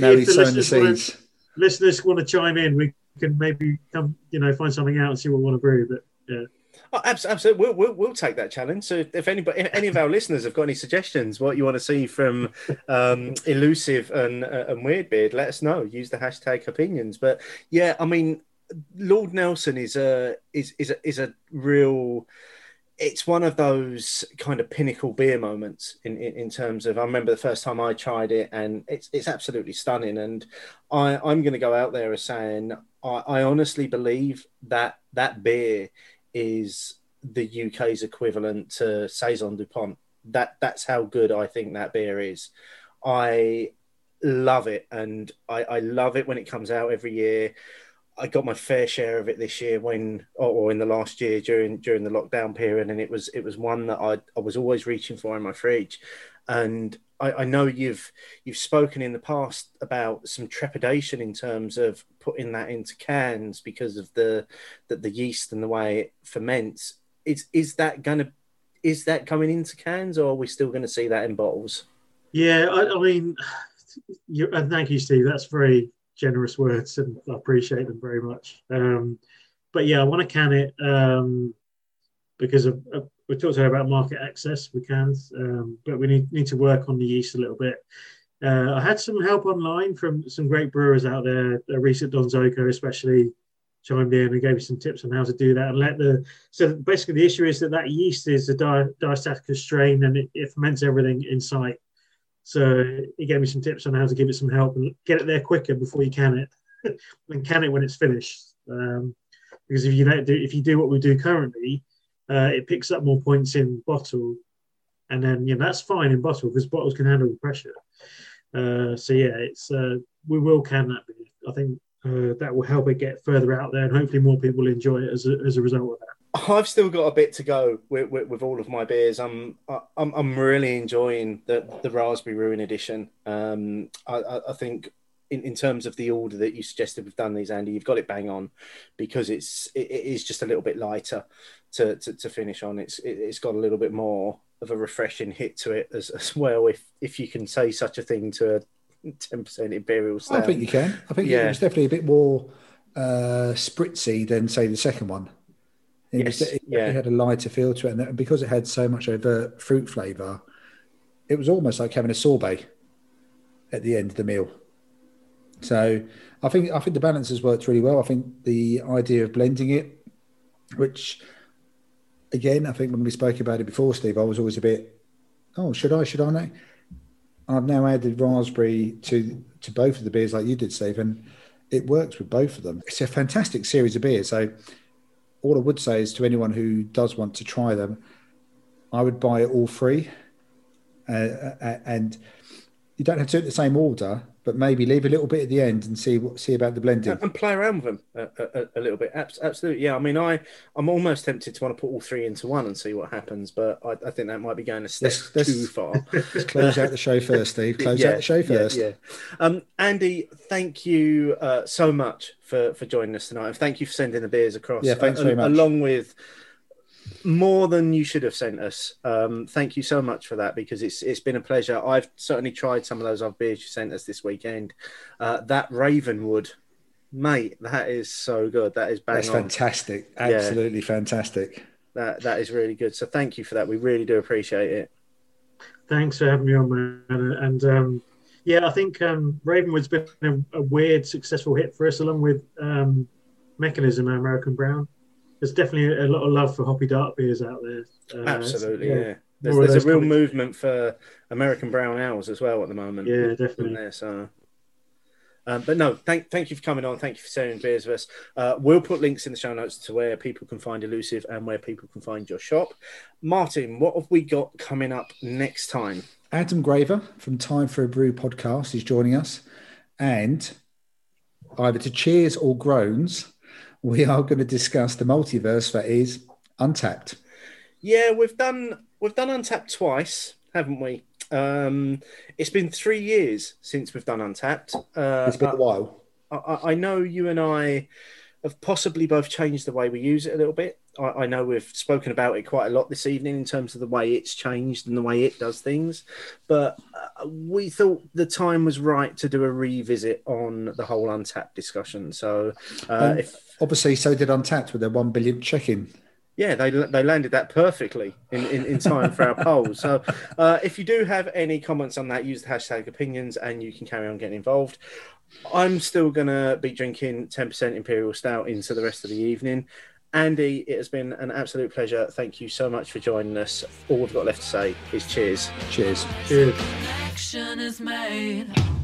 now if the listeners want to chime in, we can maybe come, find something out and see what we want to brew. But yeah. Oh, absolutely. We'll take that challenge. So if any of our listeners have got any suggestions, what you want to see from Elusive and Weird Beard, let us know. Use the hashtag opinions. But yeah, I mean, Lord Nelson is a real. It's one of those kind of pinnacle beer moments in terms of. I remember the first time I tried it, and it's absolutely stunning. And I'm going to go out there as saying I honestly believe that beer is the UK's equivalent to Saison DuPont. That's how good I think that beer is. I love it, and I love it when it comes out every year. I got my fair share of it this year in the last year during the lockdown period, and it was one that I was always reaching for in my fridge. And I know you've spoken in the past about some trepidation in terms of putting that into cans because of the yeast and the way it ferments. Is that coming into cans, or are we still going to see that in bottles? Yeah, I mean, and thank you, Steve. That's very generous words, and I appreciate them very much. But yeah, I want to can it because we talked about market access. We can, but we need to work on the yeast a little bit. I had some help online from some great brewers out there. Recent Don Zoko especially chimed in and gave me some tips on how to do that. And so basically the issue is that yeast is a diastatic strain, and it ferments everything in sight. So he gave me some tips on how to give it some help and get it there quicker before you can it, and can it when it's finished. Because if you do what we do currently, it picks up more points in bottle, and then that's fine in bottle because bottles can handle the pressure. We will can that. I think that will help it get further out there, and hopefully more people will enjoy it as a result of that. I've still got a bit to go with all of my beers. I'm really enjoying the Raspberry Ruin Edition. I think in terms of the order that you suggested we've done these, Andy, you've got it bang on, because it is just a little bit lighter to finish on. It's got a little bit more of a refreshing hit to it as well, if you can say such a thing to a 10% imperial style. I think you can. I think it's definitely a bit more spritzy than say the second one. It had a lighter feel to it, and because it had so much overt fruit flavour, it was almost like having a sorbet at the end of the meal. So I think the balance has worked really well. I think the idea of blending it, which again, I think when we spoke about it before, Steve, I was always a bit, should I know? I've now added raspberry to both of the beers like you did, Steve, and it works with both of them. It's a fantastic series of beers. So all I would say is to anyone who does want to try them, I would buy it all free. And you don't have to do it in the same order, but maybe leave a little bit at the end and see about the blending and play around with them a little bit. Absolutely, yeah. I mean, I'm almost tempted to want to put all three into one and see what happens, but I think that might be going a step too far. Let's close out the show first, Steve. Close out the show first. Yeah. Andy, thank you so much for joining us tonight, and thank you for sending the beers across. Yeah, thanks very much. Along with more than you should have sent us. Thank you so much for that, because it's been a pleasure. I've certainly tried some of those other beers you sent us this weekend. That Ravenwood, mate, that is so good. That is bang on. That's fantastic. Absolutely fantastic. That is really good. So thank you for that. We really do appreciate it. Thanks for having me on, man. And I think Ravenwood's been a weird successful hit for us, along with Mechanism and American Brown. There's definitely a lot of love for hoppy dark beers out there. Absolutely, yeah. There's a real movement for American Brown ales as well at the moment. Yeah, definitely. There, so. But no, thank you for coming on. Thank you for sharing beers with us. We'll put links in the show notes to where people can find Elusive and where people can find your shop. Martin, what have we got coming up next time? Adam Graver from Time for a Brew podcast is joining us. And either to cheers or groans, we are going to discuss the multiverse that is Untappd. Yeah, we've done Untappd twice, haven't we? It's been 3 years since we've done Untappd. It's been a while. I know you and I have possibly both changed the way we use it a little bit. I know we've spoken about it quite a lot this evening in terms of the way it's changed and the way it does things, but we thought the time was right to do a revisit on the whole Untappd discussion. So obviously so did Untappd with their 1 billion check-in. Yeah, they landed that perfectly in time for our poll. So if you do have any comments on that, use the hashtag opinions and you can carry on getting involved. I'm still going to be drinking 10% Imperial Stout into the rest of the evening. Andy, it has been an absolute pleasure. Thank you so much for joining us. All we've got left to say is cheers. Cheers. Cheers.